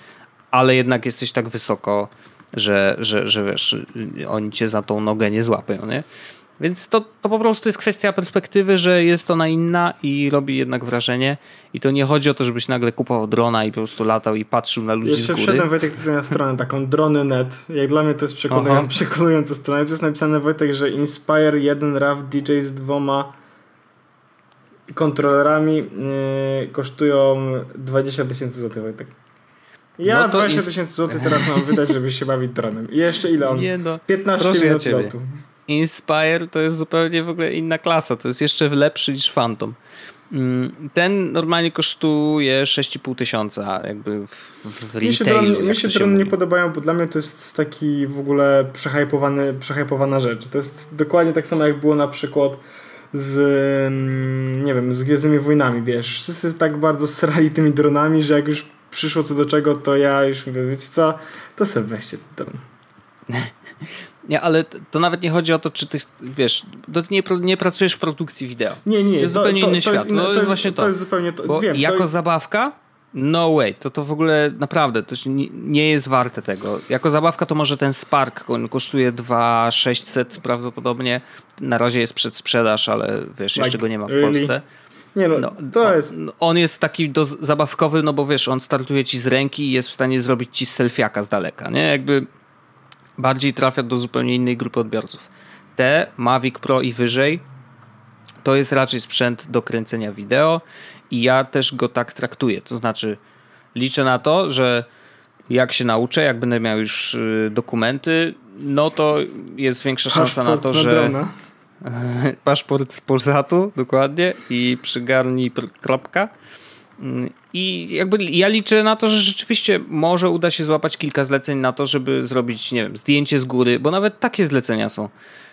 ale jednak jesteś tak wysoko, że wiesz, oni cię za tą nogę nie złapią, nie? Więc to po prostu jest kwestia perspektywy, że jest ona inna i robi jednak wrażenie. I to nie chodzi o to, żebyś nagle kupował drona i po prostu latał i patrzył na ludzi z góry. Jeszcze wszedłem, Wojtek, tutaj na stronę taką drony.net. Jak dla mnie to jest przekonująca strona. Tu jest napisane, Wojtek, że Inspire 1 RAW DJ z 2 kontrolerami kosztują 20 000 złotych, Wojtek. Ja 20 000 złotych teraz mam wydać, żeby się bawić dronem. I jeszcze ile on? 15 minut lotu. Inspire to jest zupełnie w ogóle inna klasa. To jest jeszcze lepszy niż Phantom. Ten normalnie kosztuje 6 500 jakby w retailu. Mi się dron nie podobają, bo dla mnie to jest taki w ogóle przehypowana rzecz. To jest dokładnie tak samo, jak było na przykład z, nie wiem, z Gwiezdnymi Wojnami, wiesz. Wszyscy tak bardzo srali tymi dronami, że jak już przyszło co do czego, to ja już mówię, wiecie co, to sobie weźcie ten dron. Nie, ale to nawet nie chodzi o to, czy ty, wiesz, nie pracujesz w produkcji wideo. Nie, to jest zupełnie inny świat. To jest właśnie to. To jest zupełnie to. Bo wiem, jako to jest... zabawka, no way, to w ogóle naprawdę to nie jest warte tego. Jako zabawka to może ten Spark, on kosztuje 2600 prawdopodobnie. Na razie jest przedsprzedaż, ale wiesz, jeszcze go nie ma w Polsce. Nie, to jest... On jest taki zabawkowy, no bo wiesz, on startuje ci z ręki i jest w stanie zrobić ci selfiaka z daleka, nie? Jakby bardziej trafia do zupełnie innej grupy odbiorców. Te Mavic Pro i wyżej to jest raczej sprzęt do kręcenia wideo i ja też go tak traktuję. To znaczy liczę na to, że jak się nauczę, jak będę miał już dokumenty, no to jest większa szansa na to, że... paszport z Polsatu, dokładnie, i przygarnij kropka. I jakby ja liczę na to, że rzeczywiście może uda się złapać kilka zleceń na to, żeby zrobić, nie wiem, zdjęcie z góry, bo nawet takie zlecenia są.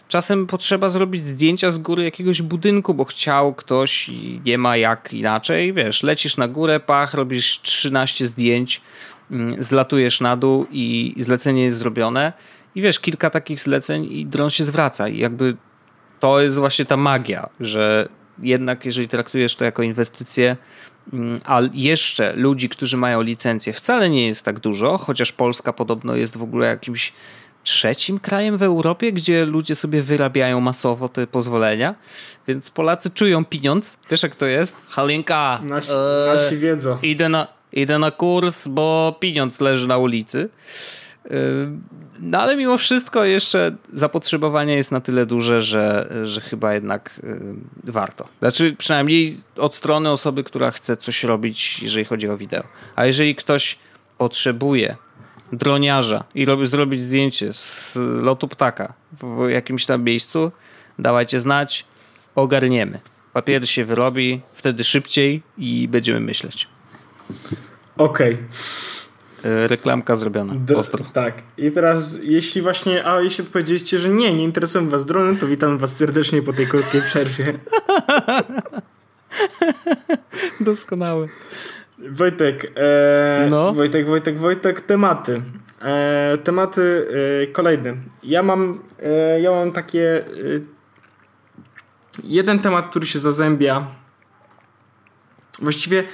Czasem potrzeba zrobić zdjęcia z góry jakiegoś budynku, bo chciał ktoś i nie ma jak inaczej, wiesz, lecisz na górę, pach, robisz 13 zdjęć, zlatujesz na dół i zlecenie jest zrobione i wiesz, kilka takich zleceń i dron się zwraca i jakby to jest właśnie ta magia, że jednak jeżeli traktujesz to jako inwestycję, a jeszcze ludzi, którzy mają licencję, wcale nie jest tak dużo, chociaż Polska podobno jest w ogóle jakimś trzecim krajem w Europie, gdzie ludzie sobie wyrabiają masowo te pozwolenia, więc Polacy czują pieniądz. Wiesz jak to jest? Halinka, nasi wiedzą. Idę na kurs, bo pieniądz leży na ulicy. No ale mimo wszystko jeszcze zapotrzebowanie jest na tyle duże, że chyba jednak warto. Znaczy przynajmniej od strony osoby, która chce coś robić, jeżeli chodzi o wideo. A jeżeli ktoś potrzebuje droniarza i zrobić zdjęcie z lotu ptaka w jakimś tam miejscu, dawajcie znać, ogarniemy. Papier się wyrobi, wtedy szybciej i będziemy myśleć. Okej. Reklamka zrobiona. Ostro. Tak. I teraz, jeśli właśnie, a jeśli odpowiedzieliście, że nie interesują was drony, to witam was serdecznie po tej krótkiej przerwie. Doskonały. Wojtek, tematy. Tematy kolejne. Ja mam takie jeden temat, który się zazębia. Właściwie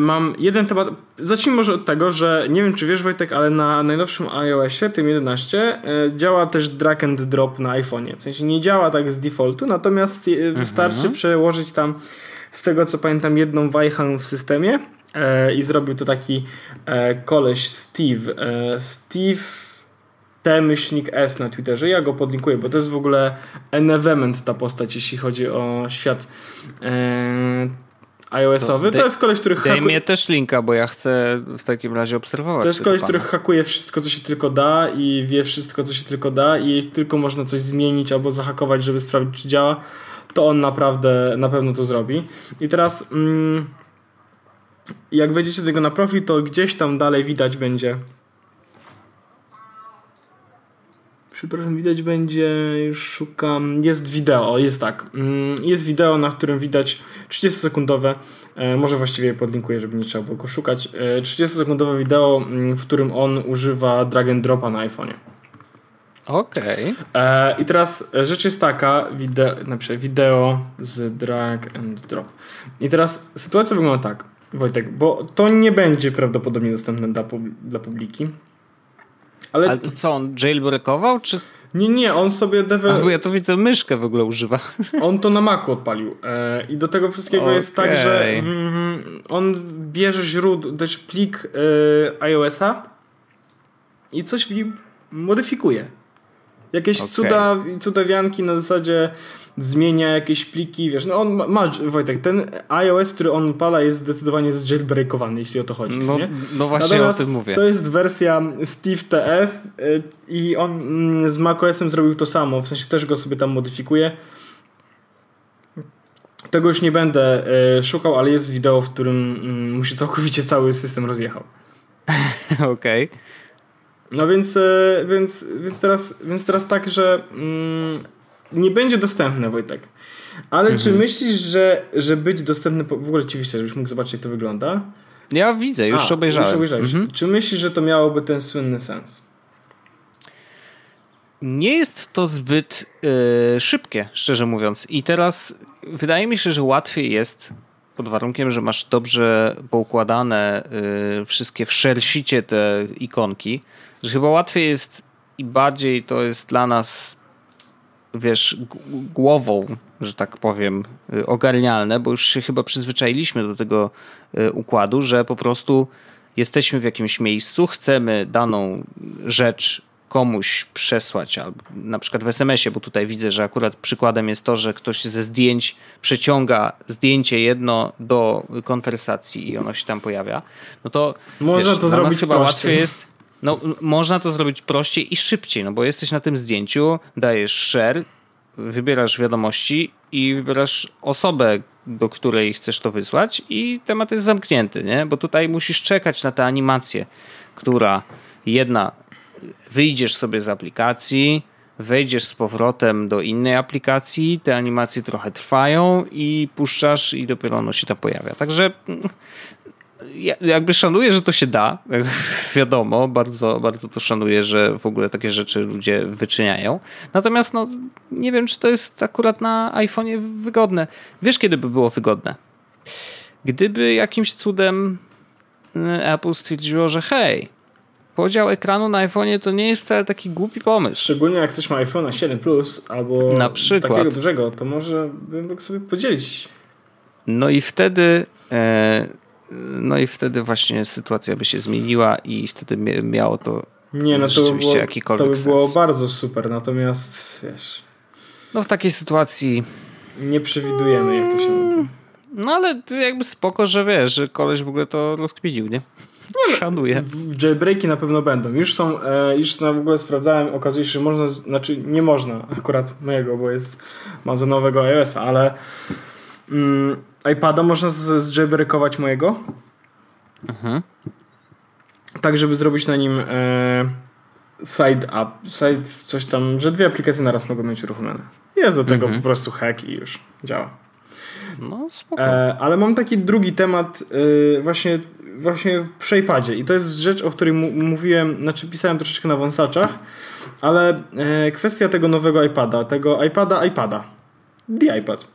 mam jeden temat. Zacznijmy może od tego, że nie wiem czy wiesz, Wojtek, ale na najnowszym iOSie, tym 11, działa też drag and drop na iPhone'ie. W sensie nie działa tak z defaultu, natomiast wystarczy przełożyć tam, z tego co pamiętam, jedną wajchę w systemie i zrobił to taki koleś Steve T-S na Twitterze. Ja go podlinkuję, bo to jest w ogóle an event ta postać, jeśli chodzi o świat iOS-owy. To jest koleś, który hakuje... Daj mnie też linka, bo ja chcę w takim razie obserwować. To jest koleś, który hakuje wszystko, co się tylko da i wie wszystko, co się tylko da i tylko można coś zmienić albo zahakować, żeby sprawdzić, czy działa. To on naprawdę, na pewno to zrobi. I teraz jak wejdziecie do tego na profil, to gdzieś tam dalej widać będzie... Przepraszam, widać będzie, już szukam, jest wideo, na którym widać 30-sekundowe, może właściwie podlinkuję, żeby nie trzeba było go szukać, 30-sekundowe wideo, w którym on używa drag and dropa na iPhone'ie. Okej. Okay. I teraz rzecz jest taka, napiszę wideo z drag and drop. I teraz sytuacja wygląda tak, Wojtek, bo to nie będzie prawdopodobnie dostępne dla publiki. Ale to co, on jailbreakował? Czy Nie, on sobie... ja to widzę, myszkę w ogóle używa. On to na Macu odpalił. I do tego wszystkiego jest tak, że on bierze też plik iOS-a i coś modyfikuje. Jakieś cudawianki na zasadzie zmienia jakieś pliki, wiesz, no on ma, Wojtek, ten iOS, który on pala, jest zdecydowanie jailbreakowany, jeśli o to chodzi. No, nie? No właśnie. Natomiast o tym mówię. To jest wersja Steve TS i on z macOS-em zrobił to samo, w sensie też go sobie tam modyfikuje. Tego już nie będę szukał, ale jest wideo, w którym mu się całkowicie cały system rozjechał. Okej. Okay. No więc teraz tak, że nie będzie dostępne, Wojtek. Ale czy myślisz, że być dostępny... W ogóle ci wiszę, żebyś mógł zobaczyć, jak to wygląda. Ja widzę, już obejrzałem. Już obejrzałeś. Czy myślisz, że to miałoby ten słynny sens? Nie jest to zbyt szybkie, szczerze mówiąc. I teraz wydaje mi się, że łatwiej jest... Pod warunkiem, że masz dobrze poukładane wszystkie w sharesicie te ikonki, że chyba łatwiej jest i bardziej to jest dla nas, wiesz, głową, że tak powiem, ogarnialne, bo już się chyba przyzwyczailiśmy do tego układu, że po prostu jesteśmy w jakimś miejscu, chcemy daną rzecz komuś przesłać, albo na przykład w SMS-ie, bo tutaj widzę, że akurat przykładem jest to, że ktoś ze zdjęć przeciąga zdjęcie jedno do konwersacji i ono się tam pojawia, no to można to zrobić chyba prościej. Łatwiej jest, no można to zrobić prościej i szybciej, no bo jesteś na tym zdjęciu, dajesz share, wybierasz wiadomości i wybierasz osobę, do której chcesz to wysłać i temat jest zamknięty, nie? Bo tutaj musisz czekać na tę animację, która wyjdziesz sobie z aplikacji, wejdziesz z powrotem do innej aplikacji, te animacje trochę trwają i puszczasz i dopiero ono się tam pojawia. Także jakby szanuję, że to się da. Wiadomo, bardzo, bardzo to szanuję, że w ogóle takie rzeczy ludzie wyczyniają. Natomiast no, nie wiem, czy to jest akurat na iPhonie wygodne. Wiesz, kiedy by było wygodne? Gdyby jakimś cudem Apple stwierdziło, że hej, podział ekranu na iPhone'ie to nie jest wcale taki głupi pomysł. Szczególnie jak ktoś ma iPhone'a 7 Plus albo na przykład takiego dużego, to może bym mógł sobie podzielić. No i wtedy właśnie sytuacja by się zmieniła i wtedy miało to rzeczywiście jakikolwiek sens. To by było bardzo super, natomiast wiesz... No w takiej sytuacji... Nie przewidujemy, jak to się mówi. No ale jakby spoko, że wiesz, że koleś w ogóle to rozkminił, nie? Nie szanuję. Jailbreaki na pewno będą. Już w ogóle sprawdzałem, okazuje się, że można, znaczy nie można akurat mojego, bo mam za nowego iOS, ale iPada można jailbreakować mojego. Mhm. Tak, żeby zrobić na nim coś tam, że dwie aplikacje naraz mogą mieć uruchomione. Jest do tego po prostu hack i już działa. No spoko. Ale mam taki drugi temat właśnie w przejpadzie i to jest rzecz, o której mówiłem, znaczy pisałem troszeczkę na wąsaczach, ale kwestia tego nowego iPada The iPad.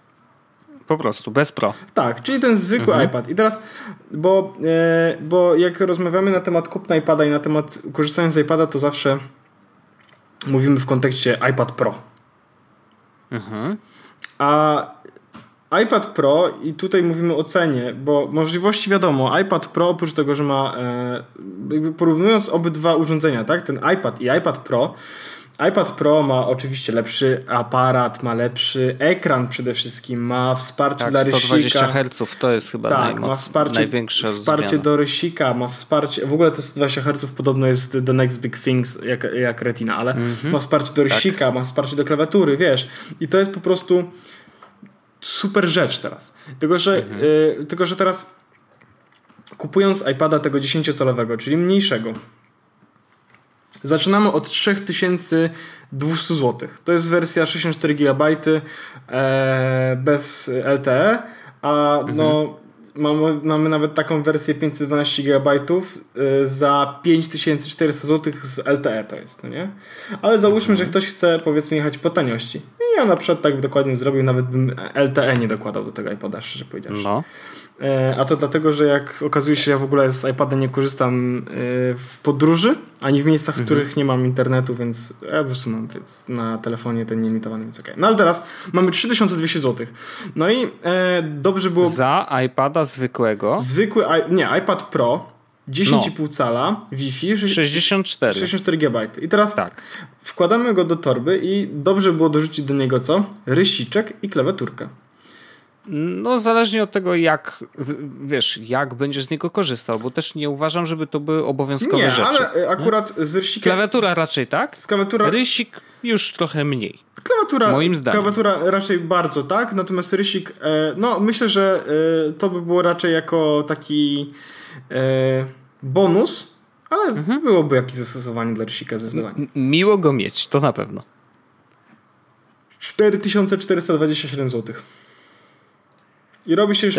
Po prostu, bez Pro. Tak, czyli ten zwykły iPad. I teraz, bo jak rozmawiamy na temat kupna iPada i na temat korzystania z iPada, to zawsze mówimy w kontekście iPad Pro. Mhm. A iPad Pro, i tutaj mówimy o cenie, bo możliwości wiadomo, iPad Pro oprócz tego, że ma, porównując obydwa urządzenia, tak, ten iPad i iPad Pro ma oczywiście lepszy aparat, ma lepszy ekran przede wszystkim, ma wsparcie dla rysika. 120 Hz to jest chyba największe wsparcie do rysika, ma wsparcie, w ogóle te 120 Hz podobno jest the next big things jak Retina, ale ma wsparcie do rysika, ma wsparcie do klawiatury, wiesz, i to jest po prostu... super rzecz teraz. Tylko, że teraz kupując iPada tego 10-calowego, czyli mniejszego, zaczynamy od 3200 zł. To jest wersja 64 GB bez LTE, a no mamy nawet taką wersję 512 GB za 5400 zł z LTE to jest, no nie? Ale załóżmy, że ktoś chce, powiedzmy, jechać po taniości. Ja na przykład tak dokładnie zrobił, nawet bym LTE nie dokładał do tego iPada, szczerze powiedziawszy. No. A to dlatego, że jak okazuje się, ja w ogóle z iPada nie korzystam w podróży, ani w miejscach, w których nie mam internetu, więc ja zresztą mam na telefonie ten nielimitowany, więc okej. No ale teraz mamy 3200 zł. No i dobrze było... Za iPada zwykłego? iPad Pro 10,5 cala, Wi-Fi 64 GB. I teraz tak, wkładamy go do torby i dobrze było dorzucić do niego co? Rysiczek i klawiaturkę. No zależnie od tego, jak wiesz, jak będziesz z niego korzystał, bo też nie uważam, żeby to były obowiązkowe rzeczy. Ale akurat z rysikiem... Klawiatura raczej tak, rysik już trochę mniej. Klawiatura, moim zdaniem. Klawiatura raczej bardzo tak, natomiast rysik, no myślę, że to by było raczej jako taki bonus, ale byłoby jakieś zastosowanie dla rysika zdecydowanie. Miło go mieć, to na pewno. 4427 zł. I robi się już,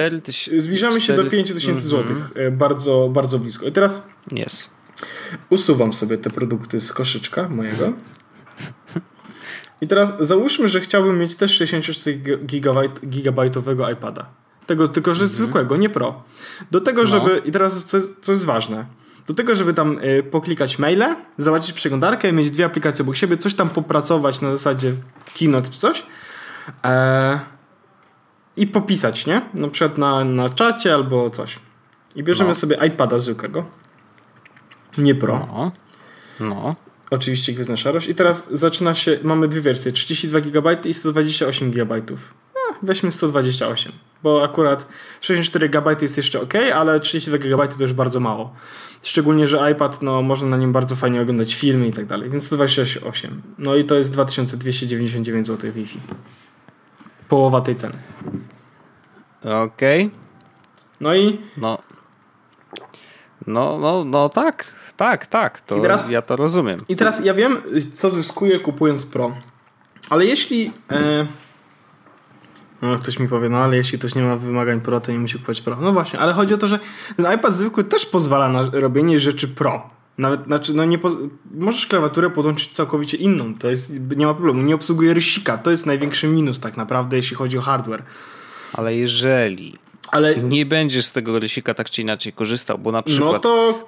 zbliżamy się do 5000 zł. Bardzo, bardzo blisko. I teraz usuwam sobie te produkty z koszyczka mojego. I teraz załóżmy, że chciałbym mieć też 64-gigabajtowego iPada. Tego tylko, że zwykłego, nie Pro. Do tego, żeby... I teraz co jest ważne. Do tego, żeby tam poklikać maile, zobaczyć przeglądarkę, mieć dwie aplikacje obok siebie, coś tam popracować na zasadzie Keynote czy coś. I popisać, nie? Na przykład na czacie albo coś. I bierzemy sobie iPada zwykłego. Nie Pro. No. Oczywiście gwiezdna szarość. I teraz zaczyna się, mamy dwie wersje, 32 GB i 128 GB. Weźmy 128, bo akurat 64 GB jest jeszcze ok, ale 32 GB to już bardzo mało. Szczególnie, że iPad, no można na nim bardzo fajnie oglądać filmy i tak dalej, więc 128. No i to jest 2299 zł Wi-Fi. Połowa tej ceny. Okej. No i... No tak. To teraz, ja to rozumiem. I teraz ja wiem, co zyskuję kupując Pro. Ale jeśli... No ktoś mi powie, no ale jeśli ktoś nie ma wymagań Pro, to nie musi kupować Pro. No właśnie, ale chodzi o to, że ten iPad zwykły też pozwala na robienie rzeczy Pro. Nawet, znaczy, no nie możesz klawiaturę podłączyć całkowicie inną, to jest, nie ma problemu, nie obsługuje rysika, to jest największy minus tak naprawdę, jeśli chodzi o hardware. Ale jeżeli nie będziesz z tego rysika tak czy inaczej korzystał, bo na przykład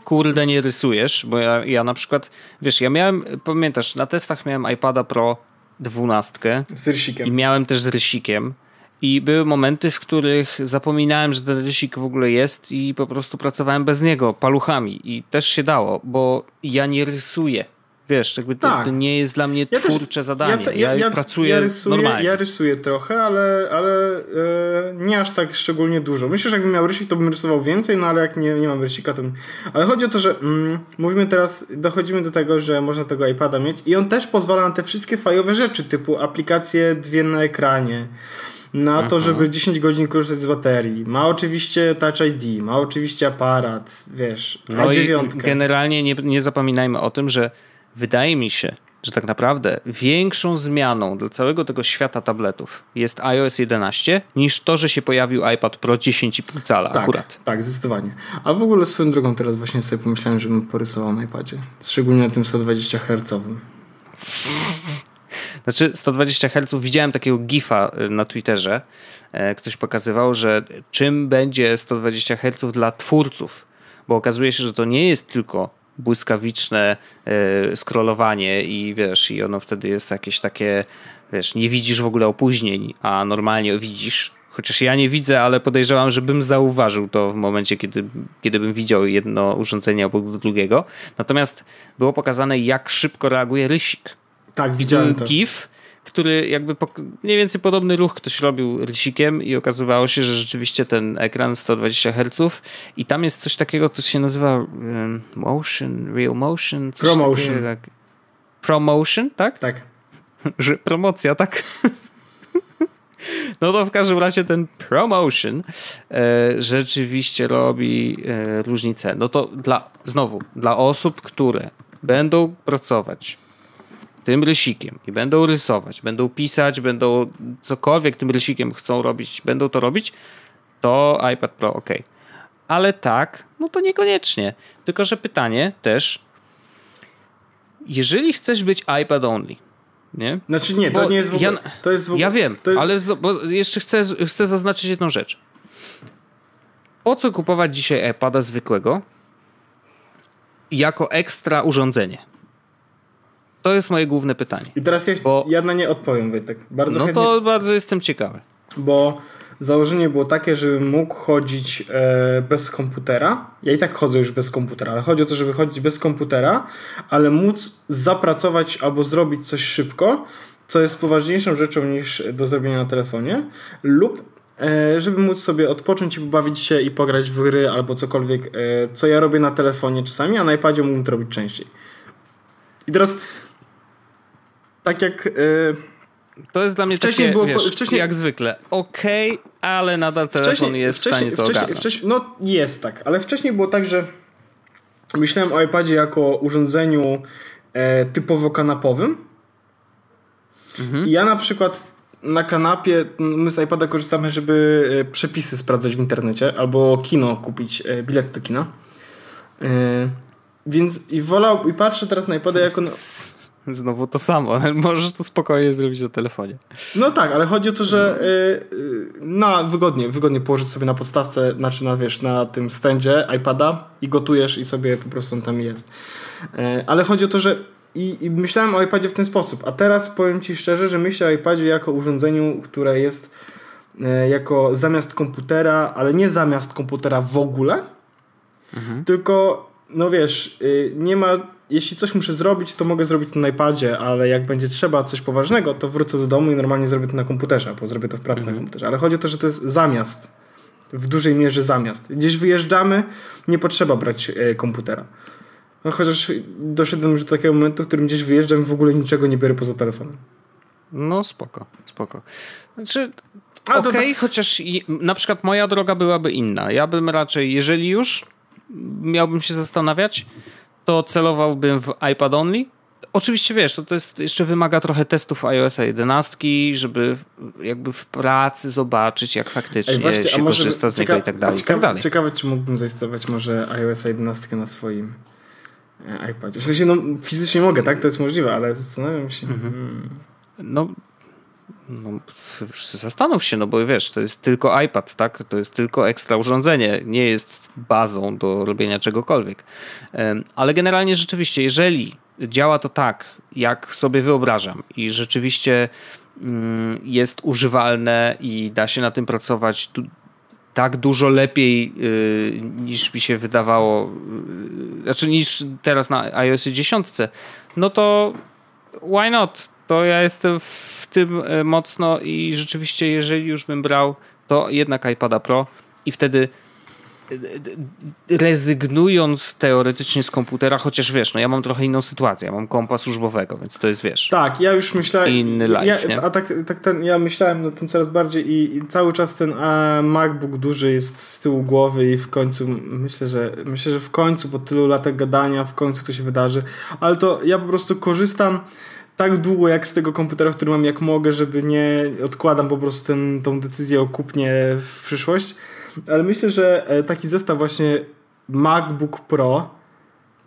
kurde nie rysujesz, bo ja na przykład, wiesz, ja miałem, pamiętasz, na testach miałem iPada Pro 12 z rysikiem. I miałem też z rysikiem. I były momenty, w których zapominałem, że ten rysik w ogóle jest i po prostu pracowałem bez niego, paluchami. I też się dało, bo ja nie rysuję. Wiesz, jakby to nie jest dla mnie twórcze zadanie. Ja pracuję normalnie. Ja rysuję trochę, ale nie aż tak szczególnie dużo. Myślę, że jakbym miał rysik, to bym rysował więcej, no ale jak nie mam rysika, to... Ale chodzi o to, że mówimy teraz, dochodzimy do tego, że można tego iPada mieć i on też pozwala na te wszystkie fajowe rzeczy, typu aplikacje dwie na ekranie, na to, żeby 10 godzin korzystać z baterii. Ma oczywiście Touch ID, ma oczywiście aparat, wiesz, A9. Generalnie nie zapominajmy o tym, że wydaje mi się, że tak naprawdę większą zmianą dla całego tego świata tabletów jest iOS 11 niż to, że się pojawił iPad Pro 10,5 cala akurat. Tak, zdecydowanie. A w ogóle swoją drogą teraz właśnie sobie pomyślałem, żebym porysował na iPadzie. Szczególnie na tym 120 Hz. Znaczy 120 Hz, widziałem takiego gifa na Twitterze, ktoś pokazywał, że czym będzie 120 Hz dla twórców, bo okazuje się, że to nie jest tylko błyskawiczne scrollowanie i wiesz, i ono wtedy jest jakieś takie, wiesz, nie widzisz w ogóle opóźnień, a normalnie widzisz, chociaż ja nie widzę, ale podejrzewam, że bym zauważył to w momencie, kiedy bym widział jedno urządzenie obok drugiego. Natomiast było pokazane, jak szybko reaguje rysik. Tak, widziałem to. GIF, który jakby mniej więcej podobny ruch ktoś robił rysikiem i okazywało się, że rzeczywiście ten ekran 120 Hz i tam jest coś takiego, co się nazywa Real Motion? Promotion. Takiego, tak. Promotion, tak? Tak. Że promocja, tak? No to w każdym razie ten promotion rzeczywiście robi różnicę. No to dla osób, które będą pracować tym rysikiem i będą rysować, będą pisać, będą cokolwiek tym rysikiem chcą robić, będą to robić, to iPad Pro ok. Ale tak, no to niekoniecznie. Tylko że pytanie też, jeżeli chcesz być iPad only, nie? Znaczy nie, to bo nie jest w ogóle... Ja wiem, to jest... ale bo jeszcze chcę zaznaczyć jedną rzecz. Po co kupować dzisiaj iPada zwykłego jako ekstra urządzenie? To jest moje główne pytanie. I teraz ja na nie odpowiem, Wojtek. Bardzo no chętnie... to bardzo jestem ciekawy. Bo założenie było takie, żebym mógł chodzić bez komputera. Ja i tak chodzę już bez komputera, ale chodzi o to, żeby chodzić bez komputera, ale móc zapracować albo zrobić coś szybko, co jest poważniejszą rzeczą niż do zrobienia na telefonie, lub żeby móc sobie odpocząć i pobawić się i pograć w gry albo cokolwiek, co ja robię na telefonie czasami, a na iPadzie mógłbym to robić częściej. I teraz tak jak... To jest dla mnie wcześniej takie, było, wiesz, wcześniej, jak zwykle. Okej, ale nadal telefon jest w stanie to ogarnąć. No jest tak, ale wcześniej było tak, że myślałem o iPadzie jako urządzeniu typowo kanapowym. Mhm. I ja na przykład na kanapie, my z iPada korzystamy, żeby przepisy sprawdzać w internecie albo kino kupić, bilet do kina. Więc i patrzę teraz na iPada jako... Znowu to samo, ale możesz to spokojnie zrobić na telefonie. No tak, ale chodzi o to, że wygodnie położyć sobie na podstawce, znaczy na tym stędzie iPada i gotujesz i sobie po prostu on tam jest. Ale chodzi o to, że i myślałem o iPadzie w ten sposób, a teraz powiem Ci szczerze, że myślę o iPadzie jako urządzeniu, które jest jako zamiast komputera, ale nie zamiast komputera w ogóle, tylko no wiesz, nie ma... Jeśli coś muszę zrobić, to mogę zrobić to na iPadzie, ale jak będzie trzeba coś poważnego, to wrócę do domu i normalnie zrobię to na komputerze, bo zrobię to w pracy na komputerze. Ale chodzi o to, że to jest zamiast. W dużej mierze zamiast. Gdzieś wyjeżdżamy, nie potrzeba brać komputera. No chociaż doszedłem już do takiego momentu, w którym gdzieś wyjeżdżam i w ogóle niczego nie biorę poza telefonem. No spoko. Znaczy, okej, chociaż na przykład moja droga byłaby inna. Ja bym raczej, jeżeli już miałbym się zastanawiać, to celowałbym w iPad only. Oczywiście wiesz, to jest jeszcze wymaga trochę testów iOS-a 11, żeby jakby w pracy zobaczyć, jak faktycznie się korzysta z niego i tak dalej. Ciekawe, czy mógłbym zainstalować może iOS-a 11 na swoim iPadzie. W sensie, no fizycznie mogę, tak? To jest możliwe, ale zastanawiam się. No, zastanów się, no bo wiesz, to jest tylko iPad, tak? To jest tylko ekstra urządzenie, nie jest bazą do robienia czegokolwiek. Ale generalnie rzeczywiście, jeżeli działa to tak, jak sobie wyobrażam i rzeczywiście jest używalne i da się na tym pracować tak dużo lepiej niż mi się wydawało, znaczy niż teraz na iOS 10, no to why not? To ja jestem w tym mocno i rzeczywiście jeżeli już bym brał, to jednak iPada Pro i wtedy rezygnując teoretycznie z komputera, chociaż wiesz, no ja mam trochę inną sytuację, ja mam kompa służbowego, więc to jest wiesz. Tak, ja już myślałem, inny life, nie? A ja myślałem nad tym coraz bardziej i cały czas ten MacBook duży jest z tyłu głowy i w końcu myślę, że w końcu po tylu latach gadania, w końcu to się wydarzy, ale to ja po prostu korzystam tak długo jak z tego komputera, który mam, jak mogę, żeby nie odkładam po prostu tą decyzję o kupnie w przyszłość. Ale myślę, że taki zestaw właśnie MacBook Pro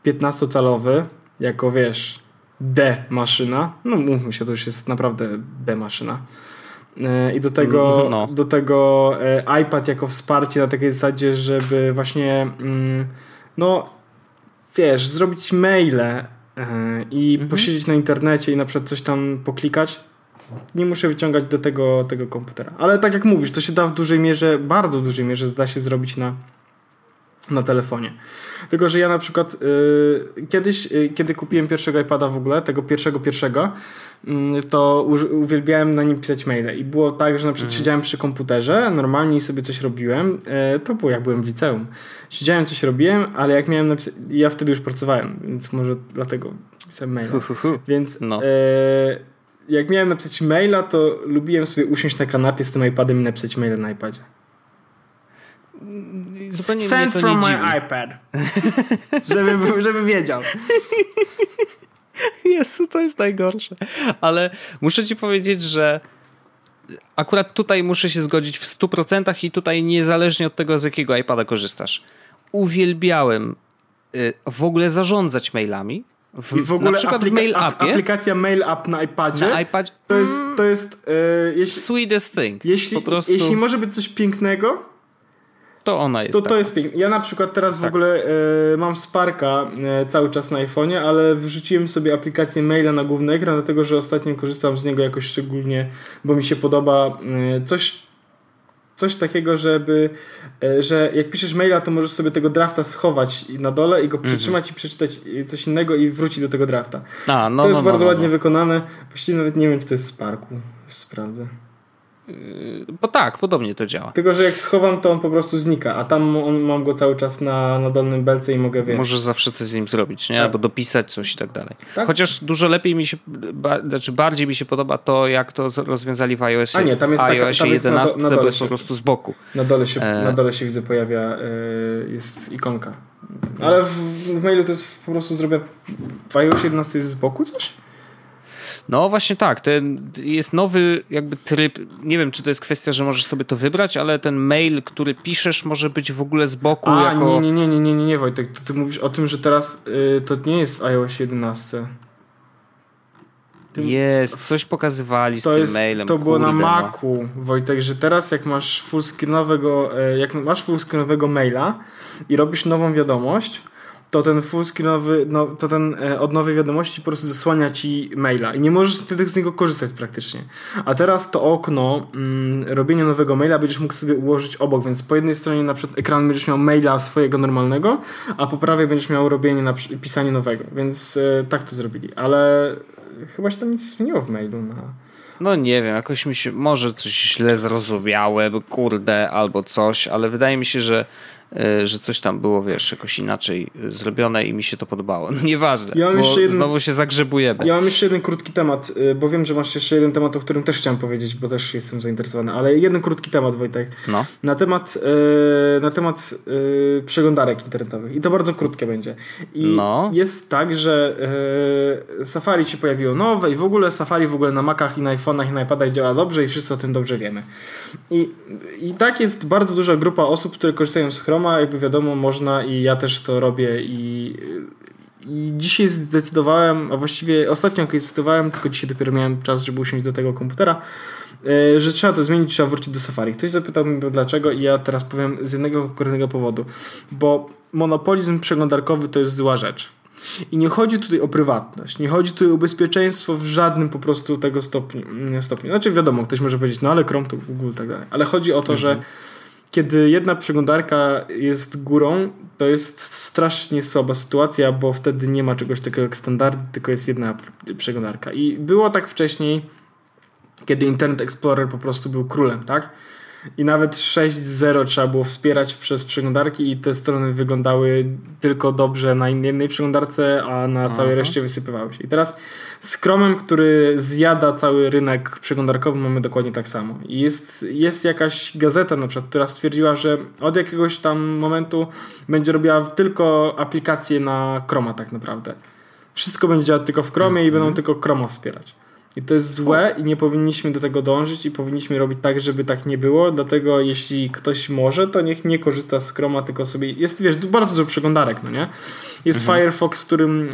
15-calowy, jako wiesz, D-maszyna, no mówmy się, to już jest naprawdę D-maszyna. I do tego, iPad jako wsparcie na takiej zasadzie, żeby właśnie no wiesz, zrobić maile i posiedzieć na internecie i na przykład coś tam poklikać, nie muszę wyciągać do tego komputera. Ale tak jak mówisz, to się da w dużej mierze, bardzo w dużej mierze da się zrobić na telefonie. Tylko że ja na przykład kiedyś, kiedy kupiłem pierwszego iPada w ogóle, tego pierwszego, to uwielbiałem na nim pisać maile i było tak, że na przykład siedziałem przy komputerze normalnie i sobie coś robiłem, to było jak byłem w liceum, siedziałem, coś robiłem, ale jak miałem napisać, ja wtedy już pracowałem, więc może dlatego pisałem maila, więc jak miałem napisać maila, to lubiłem sobie usiąść na kanapie z tym iPadem i napisać maila na iPadzie. Zupełnie Send mnie to from nie dziwi. My iPad. żeby wiedział. Jezu, to jest najgorsze. Ale muszę ci powiedzieć, że akurat tutaj muszę się zgodzić w 100% i tutaj niezależnie od tego, z jakiego iPada korzystasz. Uwielbiałem w ogóle zarządzać mailami. W ogóle na przykład aplikacja Mail App na iPadzie to jest sweetest thing. Jeśli może być coś pięknego, to ona jest to jest piękne. Ja na przykład teraz w ogóle mam Sparka cały czas na iPhonie, ale wrzuciłem sobie aplikację maila na główny ekran, dlatego że ostatnio korzystam z niego jakoś szczególnie, bo mi się podoba coś takiego, że jak piszesz maila, to możesz sobie tego drafta schować na dole i go przytrzymać i przeczytać coś innego i wrócić do tego drafta. To jest bardzo ładnie wykonane. Właściwie nawet nie wiem, czy to jest w Sparku. Sprawdzę. Bo tak, podobnie to działa. Tylko że jak schowam, to on po prostu znika, a tam mam go cały czas na dolnym belce i mogę wiedzieć. Możesz zawsze coś z nim zrobić, nie? Albo dopisać coś i tak dalej. Tak? Chociaż dużo lepiej mi się, bardziej mi się podoba to, jak to rozwiązali w iOS. A nie, tam jest iOS 11, na dole po prostu z boku. Na dole się widzę pojawia, jest ikonka. Ale w mailu to jest po prostu zrobię. W iOS 11 jest z boku coś? No właśnie tak, ten jest nowy jakby tryb, nie wiem, czy to jest kwestia, że możesz sobie to wybrać, ale ten mail, który piszesz, może być w ogóle z boku jako... Nie, Wojtek, to ty mówisz o tym, że teraz to nie jest iOS 11. Jest, coś pokazywali to z tym mailem. To było na Macu, Wojtek, że teraz jak masz fullscreenowego maila i robisz nową wiadomość, to ten fullscreenowy, to ten od nowej wiadomości po prostu zasłania ci maila i nie możesz wtedy z niego korzystać praktycznie. A teraz to okno robienia nowego maila będziesz mógł sobie ułożyć obok, więc po jednej stronie na przykład ekran będziesz miał maila swojego normalnego, a po prawej będziesz miał pisanie nowego, więc tak to zrobili, ale chyba się tam nic zmieniło w mailu No nie wiem, jakoś mi się może coś źle zrozumiałem, albo coś, ale wydaje mi się, że coś tam było, jakoś inaczej zrobione i mi się to podobało. Nieważne, znowu się zagrzebujemy. Ja mam jeszcze jeden krótki temat, bo wiem, że masz jeszcze jeden temat, o którym też chciałem powiedzieć, bo też jestem zainteresowany, ale jeden krótki temat, Wojtek. No. Na temat przeglądarek internetowych. I to bardzo krótkie będzie. Jest tak, że Safari się pojawiło nowe i w ogóle Safari na Macach i na iPhone'ach i na iPadach działa dobrze i wszyscy o tym dobrze wiemy. I tak jest bardzo duża grupa osób, które korzystają z Chrome, jakby wiadomo, można i ja też to robię i dzisiaj zdecydowałem, a właściwie ostatnio zdecydowałem, tylko dzisiaj dopiero miałem czas, żeby usiąść do tego komputera, że trzeba to zmienić, trzeba wrócić do Safari. Ktoś zapytał mnie dlaczego i ja teraz powiem z jednego konkretnego powodu, bo monopolizm przeglądarkowy to jest zła rzecz. I nie chodzi tutaj o prywatność, nie chodzi tutaj o bezpieczeństwo w żadnym po prostu tego stopniu. Znaczy wiadomo, ktoś może powiedzieć, ale Chrome to Google i tak dalej, ale chodzi o to, że kiedy jedna przeglądarka jest górą, to jest strasznie słaba sytuacja, bo wtedy nie ma czegoś takiego jak standardy, tylko jest jedna przeglądarka. I było tak wcześniej, kiedy Internet Explorer po prostu był królem, tak? I nawet 6.0 trzeba było wspierać przez przeglądarki i te strony wyglądały tylko dobrze na jednej przeglądarce, a na całej reszcie wysypywały się. I teraz z Chrome'em, który zjada cały rynek przeglądarkowy, mamy dokładnie tak samo. I jest jakaś gazeta na przykład, która stwierdziła, że od jakiegoś tam momentu będzie robiła tylko aplikacje na Chroma tak naprawdę. Wszystko będzie działać tylko w Chromie i będą tylko Chroma wspierać. I to jest złe i nie powinniśmy do tego dążyć i powinniśmy robić tak, żeby tak nie było, dlatego jeśli ktoś może, to niech nie korzysta z Chroma, tylko sobie... Jest, wiesz, bardzo dużo przeglądarek, nie? Jest Firefox,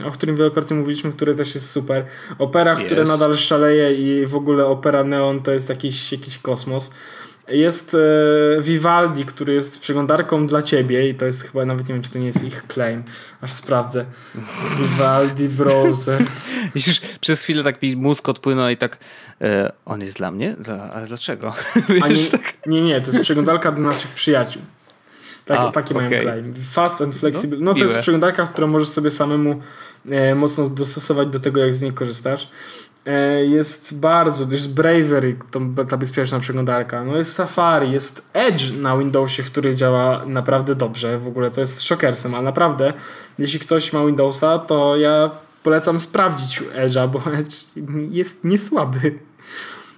o którym wielokrotnie mówiliśmy, który też jest super. Opera, które nadal szaleje i w ogóle Opera Neon to jest jakiś kosmos. Jest Vivaldi, który jest przeglądarką dla ciebie i to jest chyba, nawet nie wiem, czy to nie jest ich claim. Aż sprawdzę. Vivaldi browser. Już przez chwilę tak mi mózg odpłynął i tak on jest dla mnie? Ale dlaczego? Nie, to jest przeglądarka dla naszych przyjaciół. Taki mają claim. Fast and flexible. No to jest przeglądarka, którą możesz sobie samemu mocno dostosować do tego, jak z niej korzystasz. Jest Bravery, ta bezpieczna przeglądarka, jest Safari, jest Edge na Windowsie, który działa naprawdę dobrze, w ogóle to jest szokersem, ale naprawdę, jeśli ktoś ma Windowsa, to ja polecam sprawdzić Edge'a, bo Edge jest niesłaby.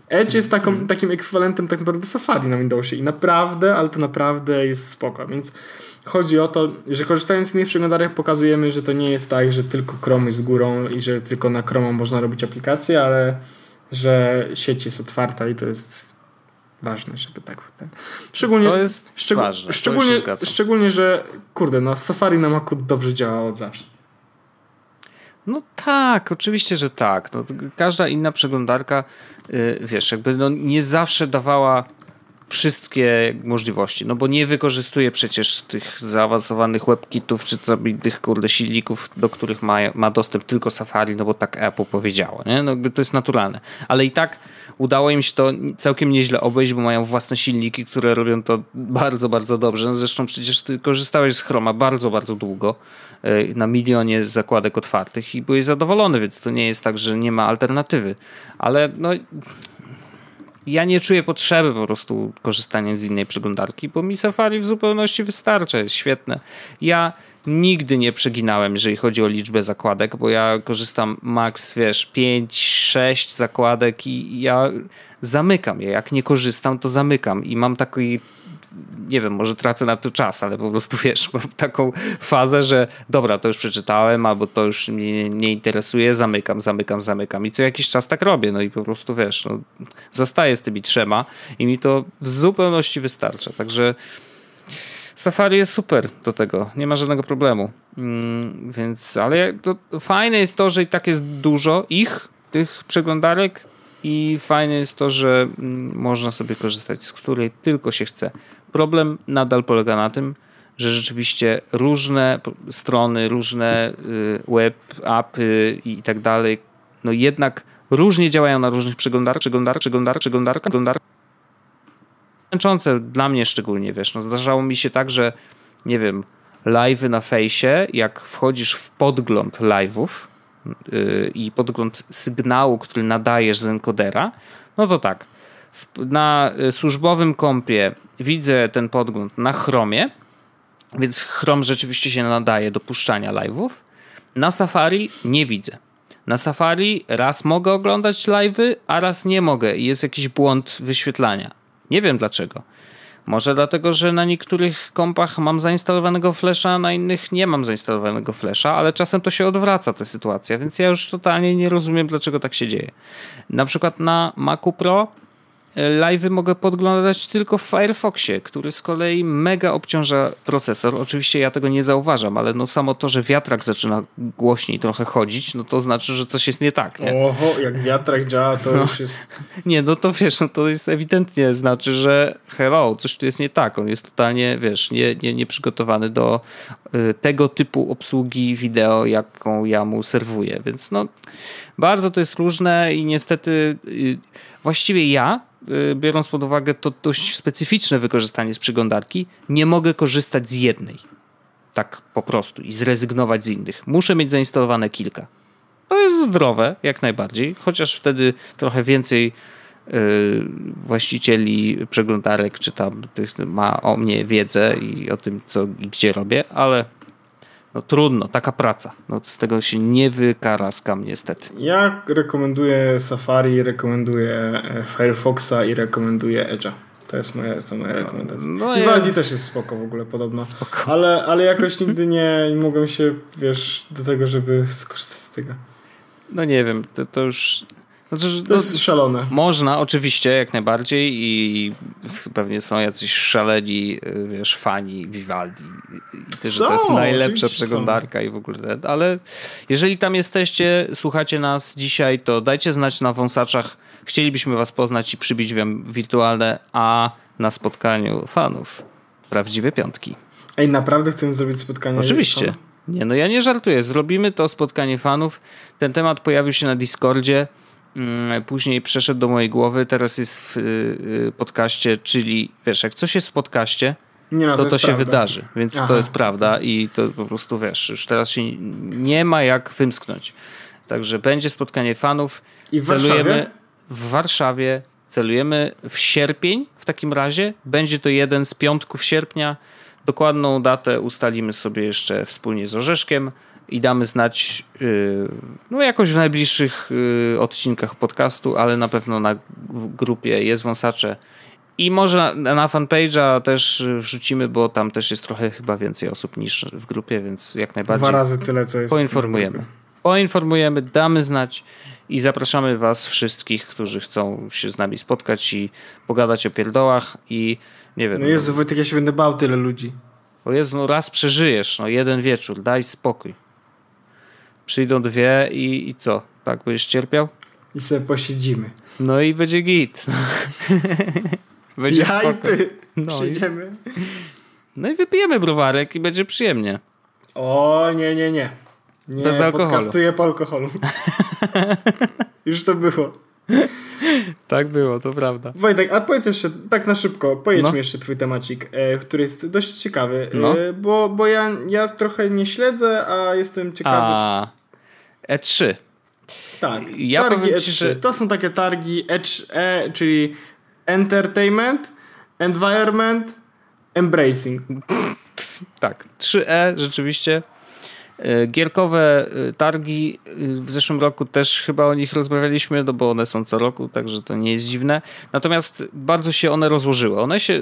Edge jest takim ekwiwalentem tak naprawdę Safari na Windowsie i naprawdę, ale to naprawdę jest spoko, więc chodzi o to, że korzystając z innych przeglądarek pokazujemy, że to nie jest tak, że tylko Chrome jest górą i że tylko na Chrome można robić aplikacje, ale że sieć jest otwarta i to jest ważne, żeby tak... Szczególnie, to jest ważne. Szczególnie, że kurde, no Safari na Macu dobrze działa od zawsze. No tak, oczywiście, że tak. No, każda inna przeglądarka, wiesz, jakby no, nie zawsze dawała wszystkie możliwości, no bo nie wykorzystuje przecież tych zaawansowanych webkitów czy tych kurde silników, do których ma dostęp tylko Safari, no bo tak Apple powiedziało, nie? No jakby to jest naturalne, ale i tak udało im się to całkiem nieźle obejść, bo mają własne silniki, które robią to bardzo, bardzo dobrze. No zresztą przecież ty korzystałeś z Chroma bardzo, bardzo długo, na milionie zakładek otwartych i byłeś zadowolony, więc to nie jest tak, że nie ma alternatywy, ale no... Ja nie czuję potrzeby po prostu korzystania z innej przeglądarki, bo mi Safari w zupełności wystarcza, jest świetne. Ja nigdy nie przeginałem, jeżeli chodzi o liczbę zakładek, bo ja korzystam max, wiesz, 5-6 zakładek i ja zamykam je. Jak nie korzystam, to zamykam i mam taki... Nie wiem, może tracę na to czas, ale po prostu wiesz, mam taką fazę, że dobra, to już przeczytałem, albo to już mnie nie interesuje, zamykam i co jakiś czas tak robię, no i po prostu wiesz, no, zostaję z tymi trzema i mi to w zupełności wystarcza, także Safari jest super do tego, nie ma żadnego problemu, więc, ale to fajne jest to, że i tak jest dużo tych przeglądarek i fajne jest to, że można sobie korzystać z której tylko się chce. Problem nadal polega na tym, że rzeczywiście różne strony, różne web, appy i tak dalej, no jednak różnie działają na różnych przeglądarkach. Męczące dla mnie szczególnie, wiesz, no zdarzało mi się tak, że nie wiem, live'y na fejsie, jak wchodzisz w podgląd live'ów i podgląd sygnału, który nadajesz z encodera, no to tak, na służbowym kompie widzę ten podgląd na Chromie, więc Chrome rzeczywiście się nadaje do puszczania live'ów. Na Safari nie widzę. Na Safari raz mogę oglądać live'y, a raz nie mogę i jest jakiś błąd wyświetlania. Nie wiem dlaczego. Może dlatego, że na niektórych kompach mam zainstalowanego flasha, na innych nie mam zainstalowanego flasha, ale czasem to się odwraca ta sytuacja, więc ja już totalnie nie rozumiem, dlaczego tak się dzieje. Na przykład na Macu Pro live'y mogę podglądać tylko w Firefoxie, który z kolei mega obciąża procesor. Oczywiście ja tego nie zauważam, ale no samo to, że wiatrak zaczyna głośniej trochę chodzić, no to znaczy, że coś jest nie tak. Nie? Oho, jak wiatrak działa, to no, już jest... Nie, no to wiesz, no to jest ewidentnie znaczy, że hello, coś tu jest nie tak. On jest totalnie, wiesz, nieprzygotowany do tego typu obsługi wideo, jaką ja mu serwuję. Więc no, bardzo to jest różne i niestety właściwie ja, biorąc pod uwagę to dość specyficzne wykorzystanie z przeglądarki, nie mogę korzystać z jednej. Tak po prostu i zrezygnować z innych. Muszę mieć zainstalowane kilka. To jest zdrowe jak najbardziej, chociaż wtedy trochę więcej właścicieli przeglądarek czy tam tych ma o mnie wiedzę i o tym co i gdzie robię, ale no trudno, taka praca. No z tego się nie wykaraskam niestety. Ja rekomenduję Safari, rekomenduję Firefoxa i rekomenduję Edge'a. To jest moja rekomendacja. No Vivaldi też jest spoko w ogóle podobno. Spoko. Ale jakoś nigdy nie mogłem się, wiesz, do tego, żeby skorzystać z tego. No nie wiem, to już... Znaczy, to jest szalone. Można, oczywiście, jak najbardziej i pewnie są jacyś szaleni, wiesz, fani Vivaldi. I też, że to jest najlepsza przeglądarka i w ogóle, ale jeżeli tam jesteście, słuchacie nas dzisiaj, to dajcie znać na wąsaczach. Chcielibyśmy was poznać i przybić wam wirtualne, a na spotkaniu fanów prawdziwe piątki. Ej, naprawdę chcemy zrobić spotkanie? Oczywiście. Nie, no ja nie żartuję. Zrobimy to spotkanie fanów. Ten temat pojawił się na Discordzie. Później przeszedł do mojej głowy, teraz jest w podcaście, czyli wiesz, jak coś jest w podcaście, to się wydarzy, więc to jest prawda i to po prostu wiesz, już teraz się nie ma jak wymsknąć. Także będzie spotkanie fanów. I w Warszawie? W Warszawie celujemy w sierpień, w takim razie będzie to jeden z piątków sierpnia. Dokładną datę ustalimy sobie jeszcze wspólnie z Orzeszkiem i damy znać no jakoś w najbliższych odcinkach podcastu, ale na pewno na grupie jest wąsacze i może na fanpage'a też wrzucimy, bo tam też jest trochę chyba więcej osób niż w grupie, więc jak najbardziej 2 razy tyle, co jest. Poinformujemy, damy znać i zapraszamy was wszystkich, którzy chcą się z nami spotkać i pogadać o pierdołach i nie wiem. No Jezu Wojtek, ja się będę bał tyle ludzi. O Jezu, no raz przeżyjesz, no jeden wieczór, daj spokój. Przyjdą dwie i co? Tak byś cierpiał? I sobie posiedzimy. No i będzie git. Będzie ja spoko. I ty no przyjdziemy. No i wypijemy browarek i będzie przyjemnie. O nie. Nie, bez alkoholu. Podcastuję po alkoholu. Już to było. Tak było, to prawda. Wojtek, a powiedz jeszcze, tak na szybko, pojedźmy jeszcze twój temacik, który jest dość ciekawy, bo ja trochę nie śledzę, a jestem ciekawy. A, E3. Tak, ja targi E3. Że... To są takie targi E3, czyli Entertainment, Environment, Embracing. Tak, 3E rzeczywiście. Gierkowe targi, w zeszłym roku też chyba o nich rozmawialiśmy, no bo one są co roku, także to nie jest dziwne. Natomiast bardzo się one rozłożyły.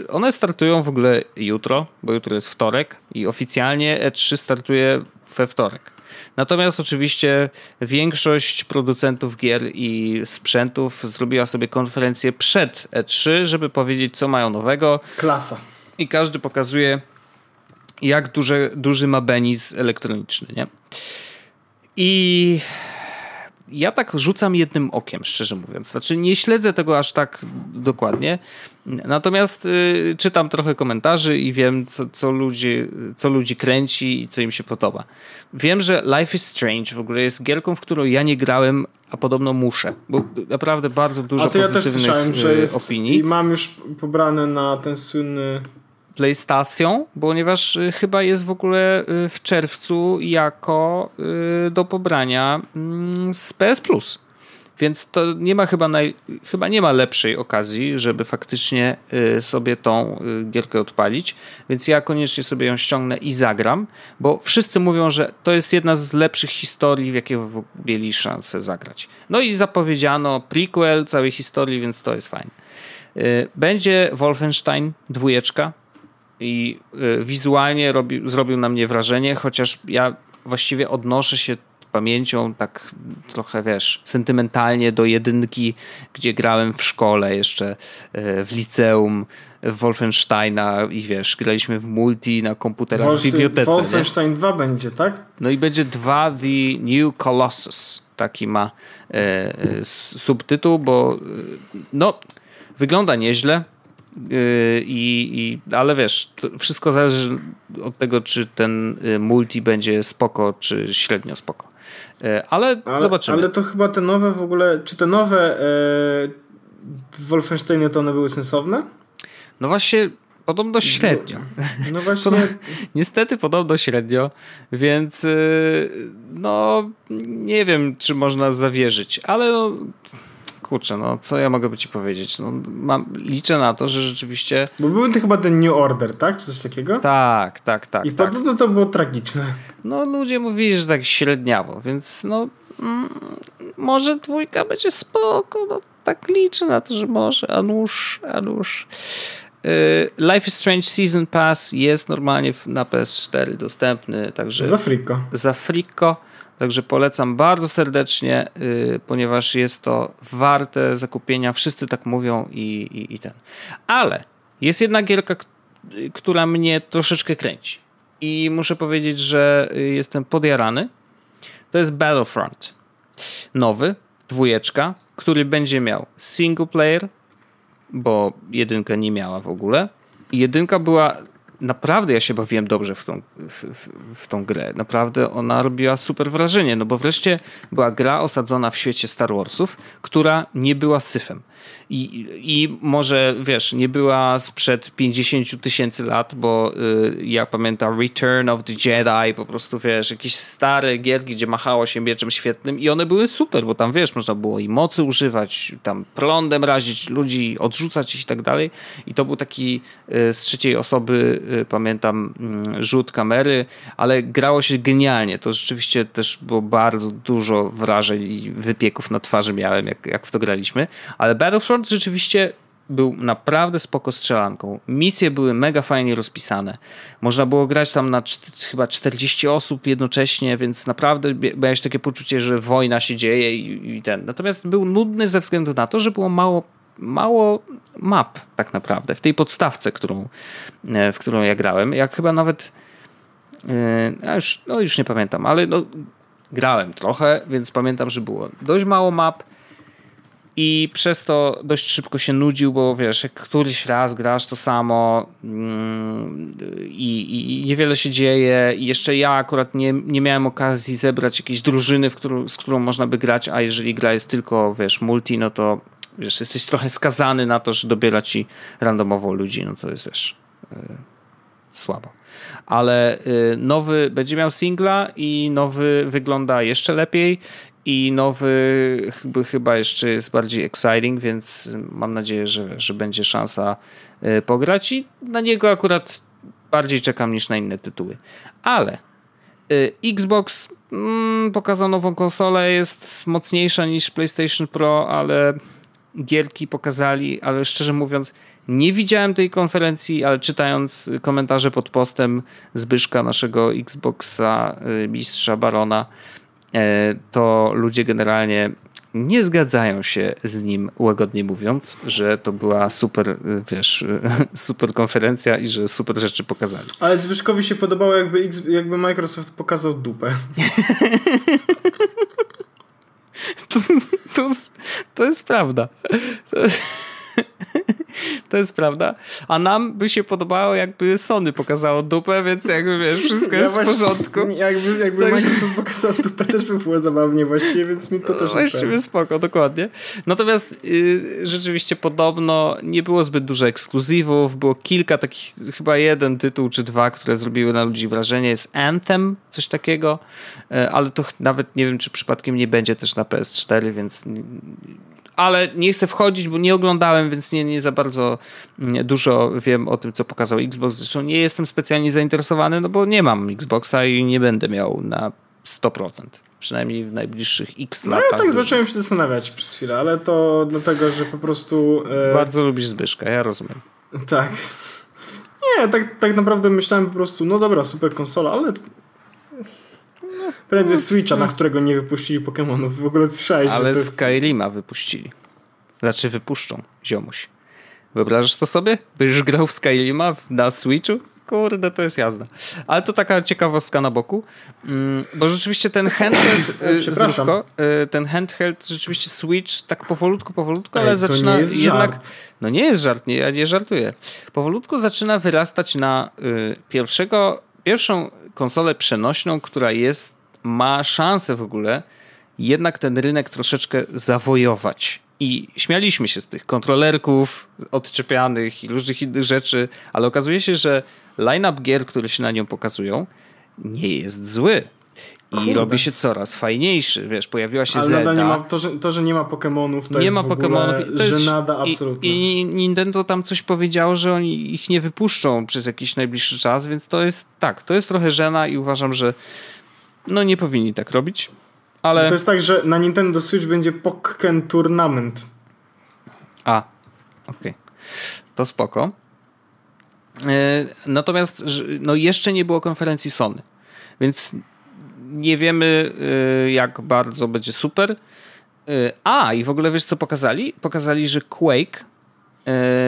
One startują w ogóle jutro, bo jutro jest wtorek i oficjalnie E3 startuje we wtorek. Natomiast oczywiście większość producentów gier i sprzętów zrobiła sobie konferencję przed E3, żeby powiedzieć, co mają nowego. Klasa. I każdy pokazuje... jak duży ma beniz elektroniczny, nie? I ja tak rzucam jednym okiem, szczerze mówiąc. Znaczy nie śledzę tego aż tak dokładnie, natomiast czytam trochę komentarzy i wiem, co ludzi kręci i co im się podoba. Wiem, że Life is Strange w ogóle jest gierką, w którą ja nie grałem, a podobno muszę, bo naprawdę bardzo dużo pozytywnych opinii. I mam już pobrane na ten słynny... PlayStation, ponieważ chyba jest w ogóle w czerwcu jako do pobrania z PS Plus. Więc to nie ma chyba nie ma lepszej okazji, żeby faktycznie sobie tą gierkę odpalić. Więc ja koniecznie sobie ją ściągnę i zagram, bo wszyscy mówią, że to jest jedna z lepszych historii, w jakie mieli szansę zagrać. No i zapowiedziano prequel całej historii, więc to jest fajne. Będzie Wolfenstein 2. I wizualnie zrobił na mnie wrażenie, chociaż ja właściwie odnoszę się pamięcią tak trochę, wiesz, sentymentalnie do 1, gdzie grałem w szkole jeszcze, w liceum, w Wolfensteina i wiesz, graliśmy w multi na komputerach w bibliotece. Wolfenstein nie? 2 będzie, tak? No i będzie 2 The New Colossus. Taki ma subtytuł, bo no, wygląda nieźle. Ale wiesz, to wszystko zależy od tego, czy ten multi będzie spoko, czy średnio spoko. Ale zobaczymy. Ale to chyba te nowe w ogóle, czy te nowe w Wolfensteinie to one były sensowne? No właśnie, podobno średnio. No właśnie. Niestety podobno średnio, więc no nie wiem, czy można zawierzyć, ale no, kurczę, no co ja mogę by ci powiedzieć? No, liczę na to, że rzeczywiście... Bo był to chyba ten New Order, tak? Czy coś takiego? Tak. I podobno to było tragiczne. No ludzie mówili, że tak średniawo, więc no może 2 będzie spoko, no tak liczę na to, że może, a nuż. Life is Strange Season Pass jest normalnie na PS4 dostępny, także... Za friko. Także polecam bardzo serdecznie, ponieważ jest to warte zakupienia. Wszyscy tak mówią i ten. Ale jest jedna gierka, która mnie troszeczkę kręci. I muszę powiedzieć, że jestem podjarany. To jest Battlefront. Nowy, 2, który będzie miał single player, bo 1 nie miała w ogóle. 1 była... Naprawdę ja się bawiłem dobrze w tą grę. Naprawdę ona robiła super wrażenie, no bo wreszcie była gra osadzona w świecie Star Warsów, która nie była syfem. I może, wiesz, nie była sprzed 50 000 lat, bo ja pamiętam Return of the Jedi, po prostu, wiesz, jakieś stare gierki, gdzie machało się mieczem świetnym i one były super, bo tam, wiesz, można było i mocy używać, tam prądem razić ludzi, odrzucać ich i tak dalej. I to był taki z trzeciej osoby, pamiętam, rzut kamery, ale grało się genialnie. To rzeczywiście też było bardzo dużo wrażeń i wypieków na twarzy miałem, jak w to graliśmy, ale Battlefront rzeczywiście był naprawdę spoko strzelanką. Misje były mega fajnie rozpisane. Można było grać tam na chyba 40 osób jednocześnie, więc naprawdę miałeś takie poczucie, że wojna się dzieje i ten. Natomiast był nudny ze względu na to, że było mało map tak naprawdę w tej podstawce, w którą ja grałem. Jak chyba nawet już nie pamiętam, ale grałem trochę, więc pamiętam, że było dość mało map i przez to dość szybko się nudził, bo wiesz, jak któryś raz grasz to samo i niewiele się dzieje i jeszcze ja akurat nie miałem okazji zebrać jakiejś drużyny, z którą można by grać, a jeżeli gra jest tylko, wiesz, multi, no to wiesz, jesteś trochę skazany na to, że dobiera ci randomowo ludzi, no to jest też słabo. Ale nowy będzie miał singla i nowy wygląda jeszcze lepiej i nowy chyba jeszcze jest bardziej exciting, więc mam nadzieję, że będzie szansa pograć i na niego akurat bardziej czekam niż na inne tytuły. Ale Xbox pokazał nową konsolę, jest mocniejsza niż PlayStation Pro, ale gierki pokazali, ale szczerze mówiąc nie widziałem tej konferencji, ale czytając komentarze pod postem Zbyszka, naszego Xboxa, mistrza Barona, to ludzie generalnie nie zgadzają się z nim, łagodnie mówiąc, że to była super, wiesz, super konferencja i że super rzeczy pokazali. Ale Zbyszkowi się podobało, jakby Microsoft pokazał dupę. To jest prawda. To jest prawda. A nam by się podobało, jakby Sony pokazało dupę, więc jakby wiesz, wszystko jest w porządku. Jakby tak, Microsoft pokazał dupę, też by było zabawnie właściwie, więc mi to też właściwie spoko, dokładnie. Natomiast rzeczywiście podobno nie było zbyt dużo ekskluzywów, było kilka takich, chyba jeden tytuł czy dwa, które zrobiły na ludzi wrażenie. Jest Anthem, coś takiego, ale to nawet nie wiem, czy przypadkiem nie będzie też na PS4, więc... Ale nie chcę wchodzić, bo nie oglądałem, więc nie za bardzo dużo wiem o tym, co pokazał Xbox. Zresztą nie jestem specjalnie zainteresowany, no bo nie mam Xboxa i nie będę miał na 100%. Przynajmniej w najbliższych x latach. No ja tak zacząłem się zastanawiać przez chwilę, ale to dlatego, że po prostu... Bardzo lubisz Zbyszka, ja rozumiem. Tak. Nie, tak naprawdę myślałem po prostu, no dobra, super konsola, ale... Prędzej Switcha, na którego nie wypuścili Pokémonów. W ogóle słyszałeś, ale jest... Skyrima wypuścili. Znaczy wypuszczą, ziomuś. Wyobrażasz to sobie? Byś grał w Skyrima na Switchu? Kurde, to jest jazda. Ale to taka ciekawostka na boku. Bo rzeczywiście ten handheld... ten handheld, rzeczywiście Switch tak powolutku, ale zaczyna jednak... Żart. No nie jest żart, ja nie żartuję. Powolutku zaczyna wyrastać na pierwszą konsolę przenośną, która ma szansę w ogóle jednak ten rynek troszeczkę zawojować. I śmialiśmy się z tych kontrolerków odczepianych i różnych innych rzeczy, ale okazuje się, że line-up gier, które się na nią pokazują, nie jest zły. I robi się coraz fajniejszy, wiesz, pojawiła się Zelda. Nie ma, to, że nie ma Pokemonów, to nie jest ma w ogóle żenada absolutnie. I Nintendo tam coś powiedziało, że oni ich nie wypuszczą przez jakiś najbliższy czas, więc to jest trochę żena i uważam, że no nie powinni tak robić, ale... No to jest tak, że na Nintendo Switch będzie Pokken Tournament. A, okej. To spoko. Natomiast no jeszcze nie było konferencji Sony, więc... Nie wiemy, jak bardzo będzie super. I w ogóle wiesz, co pokazali? Pokazali, że Quake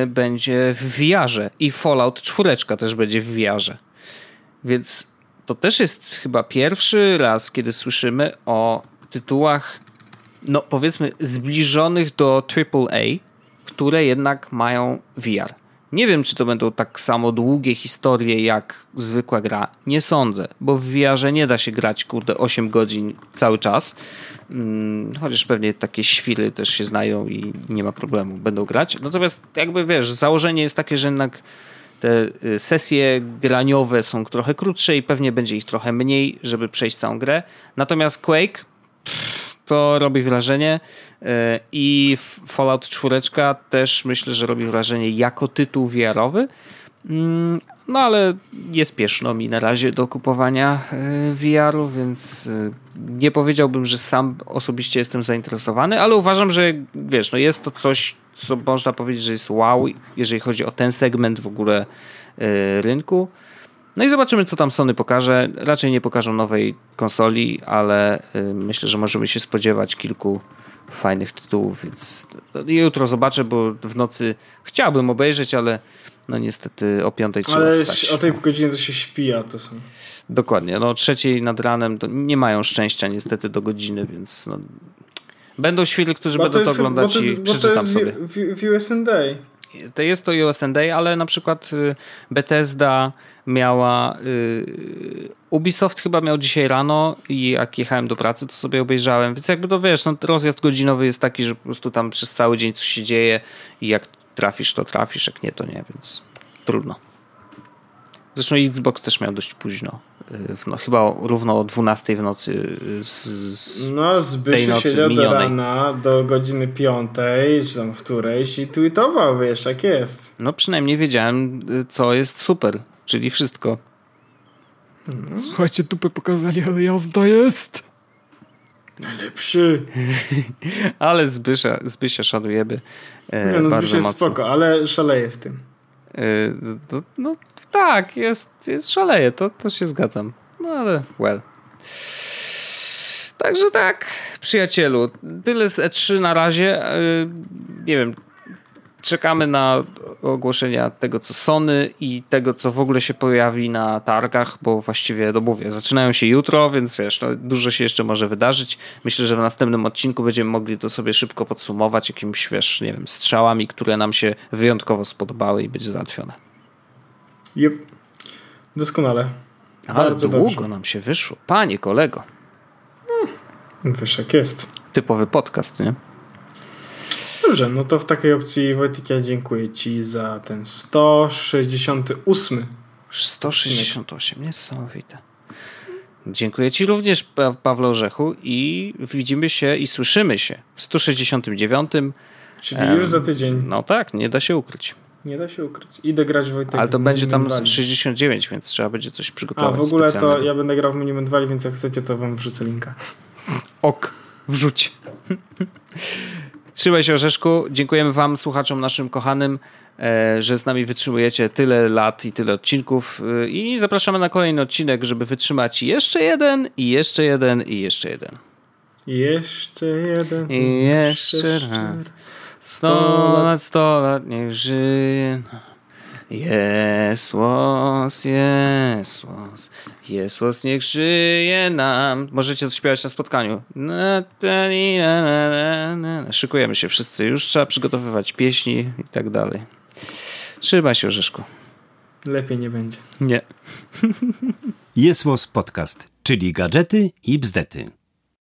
będzie w VR-ze i Fallout 4 też będzie w VR-ze. Więc to też jest chyba pierwszy raz, kiedy słyszymy o tytułach, no powiedzmy, zbliżonych do AAA, które jednak mają VR. Nie wiem, czy to będą tak samo długie historie jak zwykła gra. Nie sądzę, bo w VR-ze nie da się grać, 8 godzin cały czas. Chociaż pewnie takie świry też się znają i nie ma problemu, będą grać. Natomiast jakby wiesz, założenie jest takie, że jednak te sesje graniowe są trochę krótsze i pewnie będzie ich trochę mniej, żeby przejść całą grę. Natomiast Quake to robi wrażenie i Fallout 4 też myślę, że robi wrażenie jako tytuł VR-owy, no ale nie spieszno mi na razie do kupowania VR-u, więc nie powiedziałbym, że sam osobiście jestem zainteresowany, ale uważam, że wiesz, no jest to coś, co można powiedzieć, że jest wow, jeżeli chodzi o ten segment w ogóle rynku. No i zobaczymy, co tam Sony pokaże. Raczej nie pokażą nowej konsoli, ale myślę, że możemy się spodziewać kilku fajnych tytułów, więc jutro zobaczę, bo w nocy chciałbym obejrzeć, ale no niestety o 5:00 trzeba wstać. Ale o tej godzinie to się śpi, a to są... Dokładnie, no o 3:00 nad ranem to nie mają szczęścia niestety do godziny, więc no... Będą świetli, którzy będą to oglądać i przeczytam sobie. W USA. To jest to USA, ale na przykład Bethesda miała... Ubisoft chyba miał dzisiaj rano i jak jechałem do pracy, to sobie obejrzałem. Więc jakby to wiesz, no, rozjazd godzinowy jest taki, że po prostu tam przez cały dzień coś się dzieje i jak trafisz, to trafisz, jak nie, to nie, więc trudno. Zresztą Xbox też miał dość późno. No, chyba równo o 12:00 w nocy Zbysiu siedział do rana do godziny 5:00 czy tam którejś i tweetował, wiesz jak jest. No przynajmniej wiedziałem, co jest super, czyli wszystko. Słuchajcie, dupę pokazali, ale jazda jest najlepszy. Ale Zbysia szanujemy bardzo jest mocno. Spoko, ale szaleje z tym. No tak, jest szaleje, to się zgadzam. No ale well. Także tak, przyjacielu, tyle z E3 na razie. Nie wiem, czekamy na ogłoszenia tego, co Sony i tego, co w ogóle się pojawi na targach, bo właściwie, no mówię, zaczynają się jutro, więc wiesz, no, dużo się jeszcze może wydarzyć. Myślę, że w następnym odcinku będziemy mogli to sobie szybko podsumować jakimś, wiesz, nie wiem, strzałami, które nam się wyjątkowo spodobały i będzie załatwione. Yep. Doskonale. Ale bardzo długo dobrze nam się wyszło. Panie kolego. Wiesz jak jest. Typowy podcast, nie? Dobrze, no to w takiej opcji, Wojtek, ja dziękuję Ci za ten 168. 168, niesamowite. Dziękuję Ci również, Pawle Orzechu, i widzimy się i słyszymy się w 169. Czyli już za tydzień. No tak, nie da się ukryć. Nie da się ukryć. Idę grać w Wojtek. Ale to będzie tam 69, więc trzeba będzie coś przygotować. A w ogóle to ja będę grał w Monument Valley, więc jak chcecie, to Wam wrzucę linka. Ok, wrzuć. Trzymaj się, Orzeszku. Dziękujemy Wam, słuchaczom naszym kochanym, że z nami wytrzymujecie tyle lat i tyle odcinków i zapraszamy na kolejny odcinek, żeby wytrzymać jeszcze jeden i jeszcze jeden i jeszcze jeden. Jeszcze jeden i jeszcze raz. 100 lat, niech żyje. Jesłos, niech żyje nam. Możecie odśpiewać na spotkaniu. Szykujemy się wszyscy już. Trzeba przygotowywać pieśni i tak dalej. Trzymaj się, Orzeszku. Lepiej nie będzie. Nie. Jesłos Podcast, czyli gadżety i bzdety.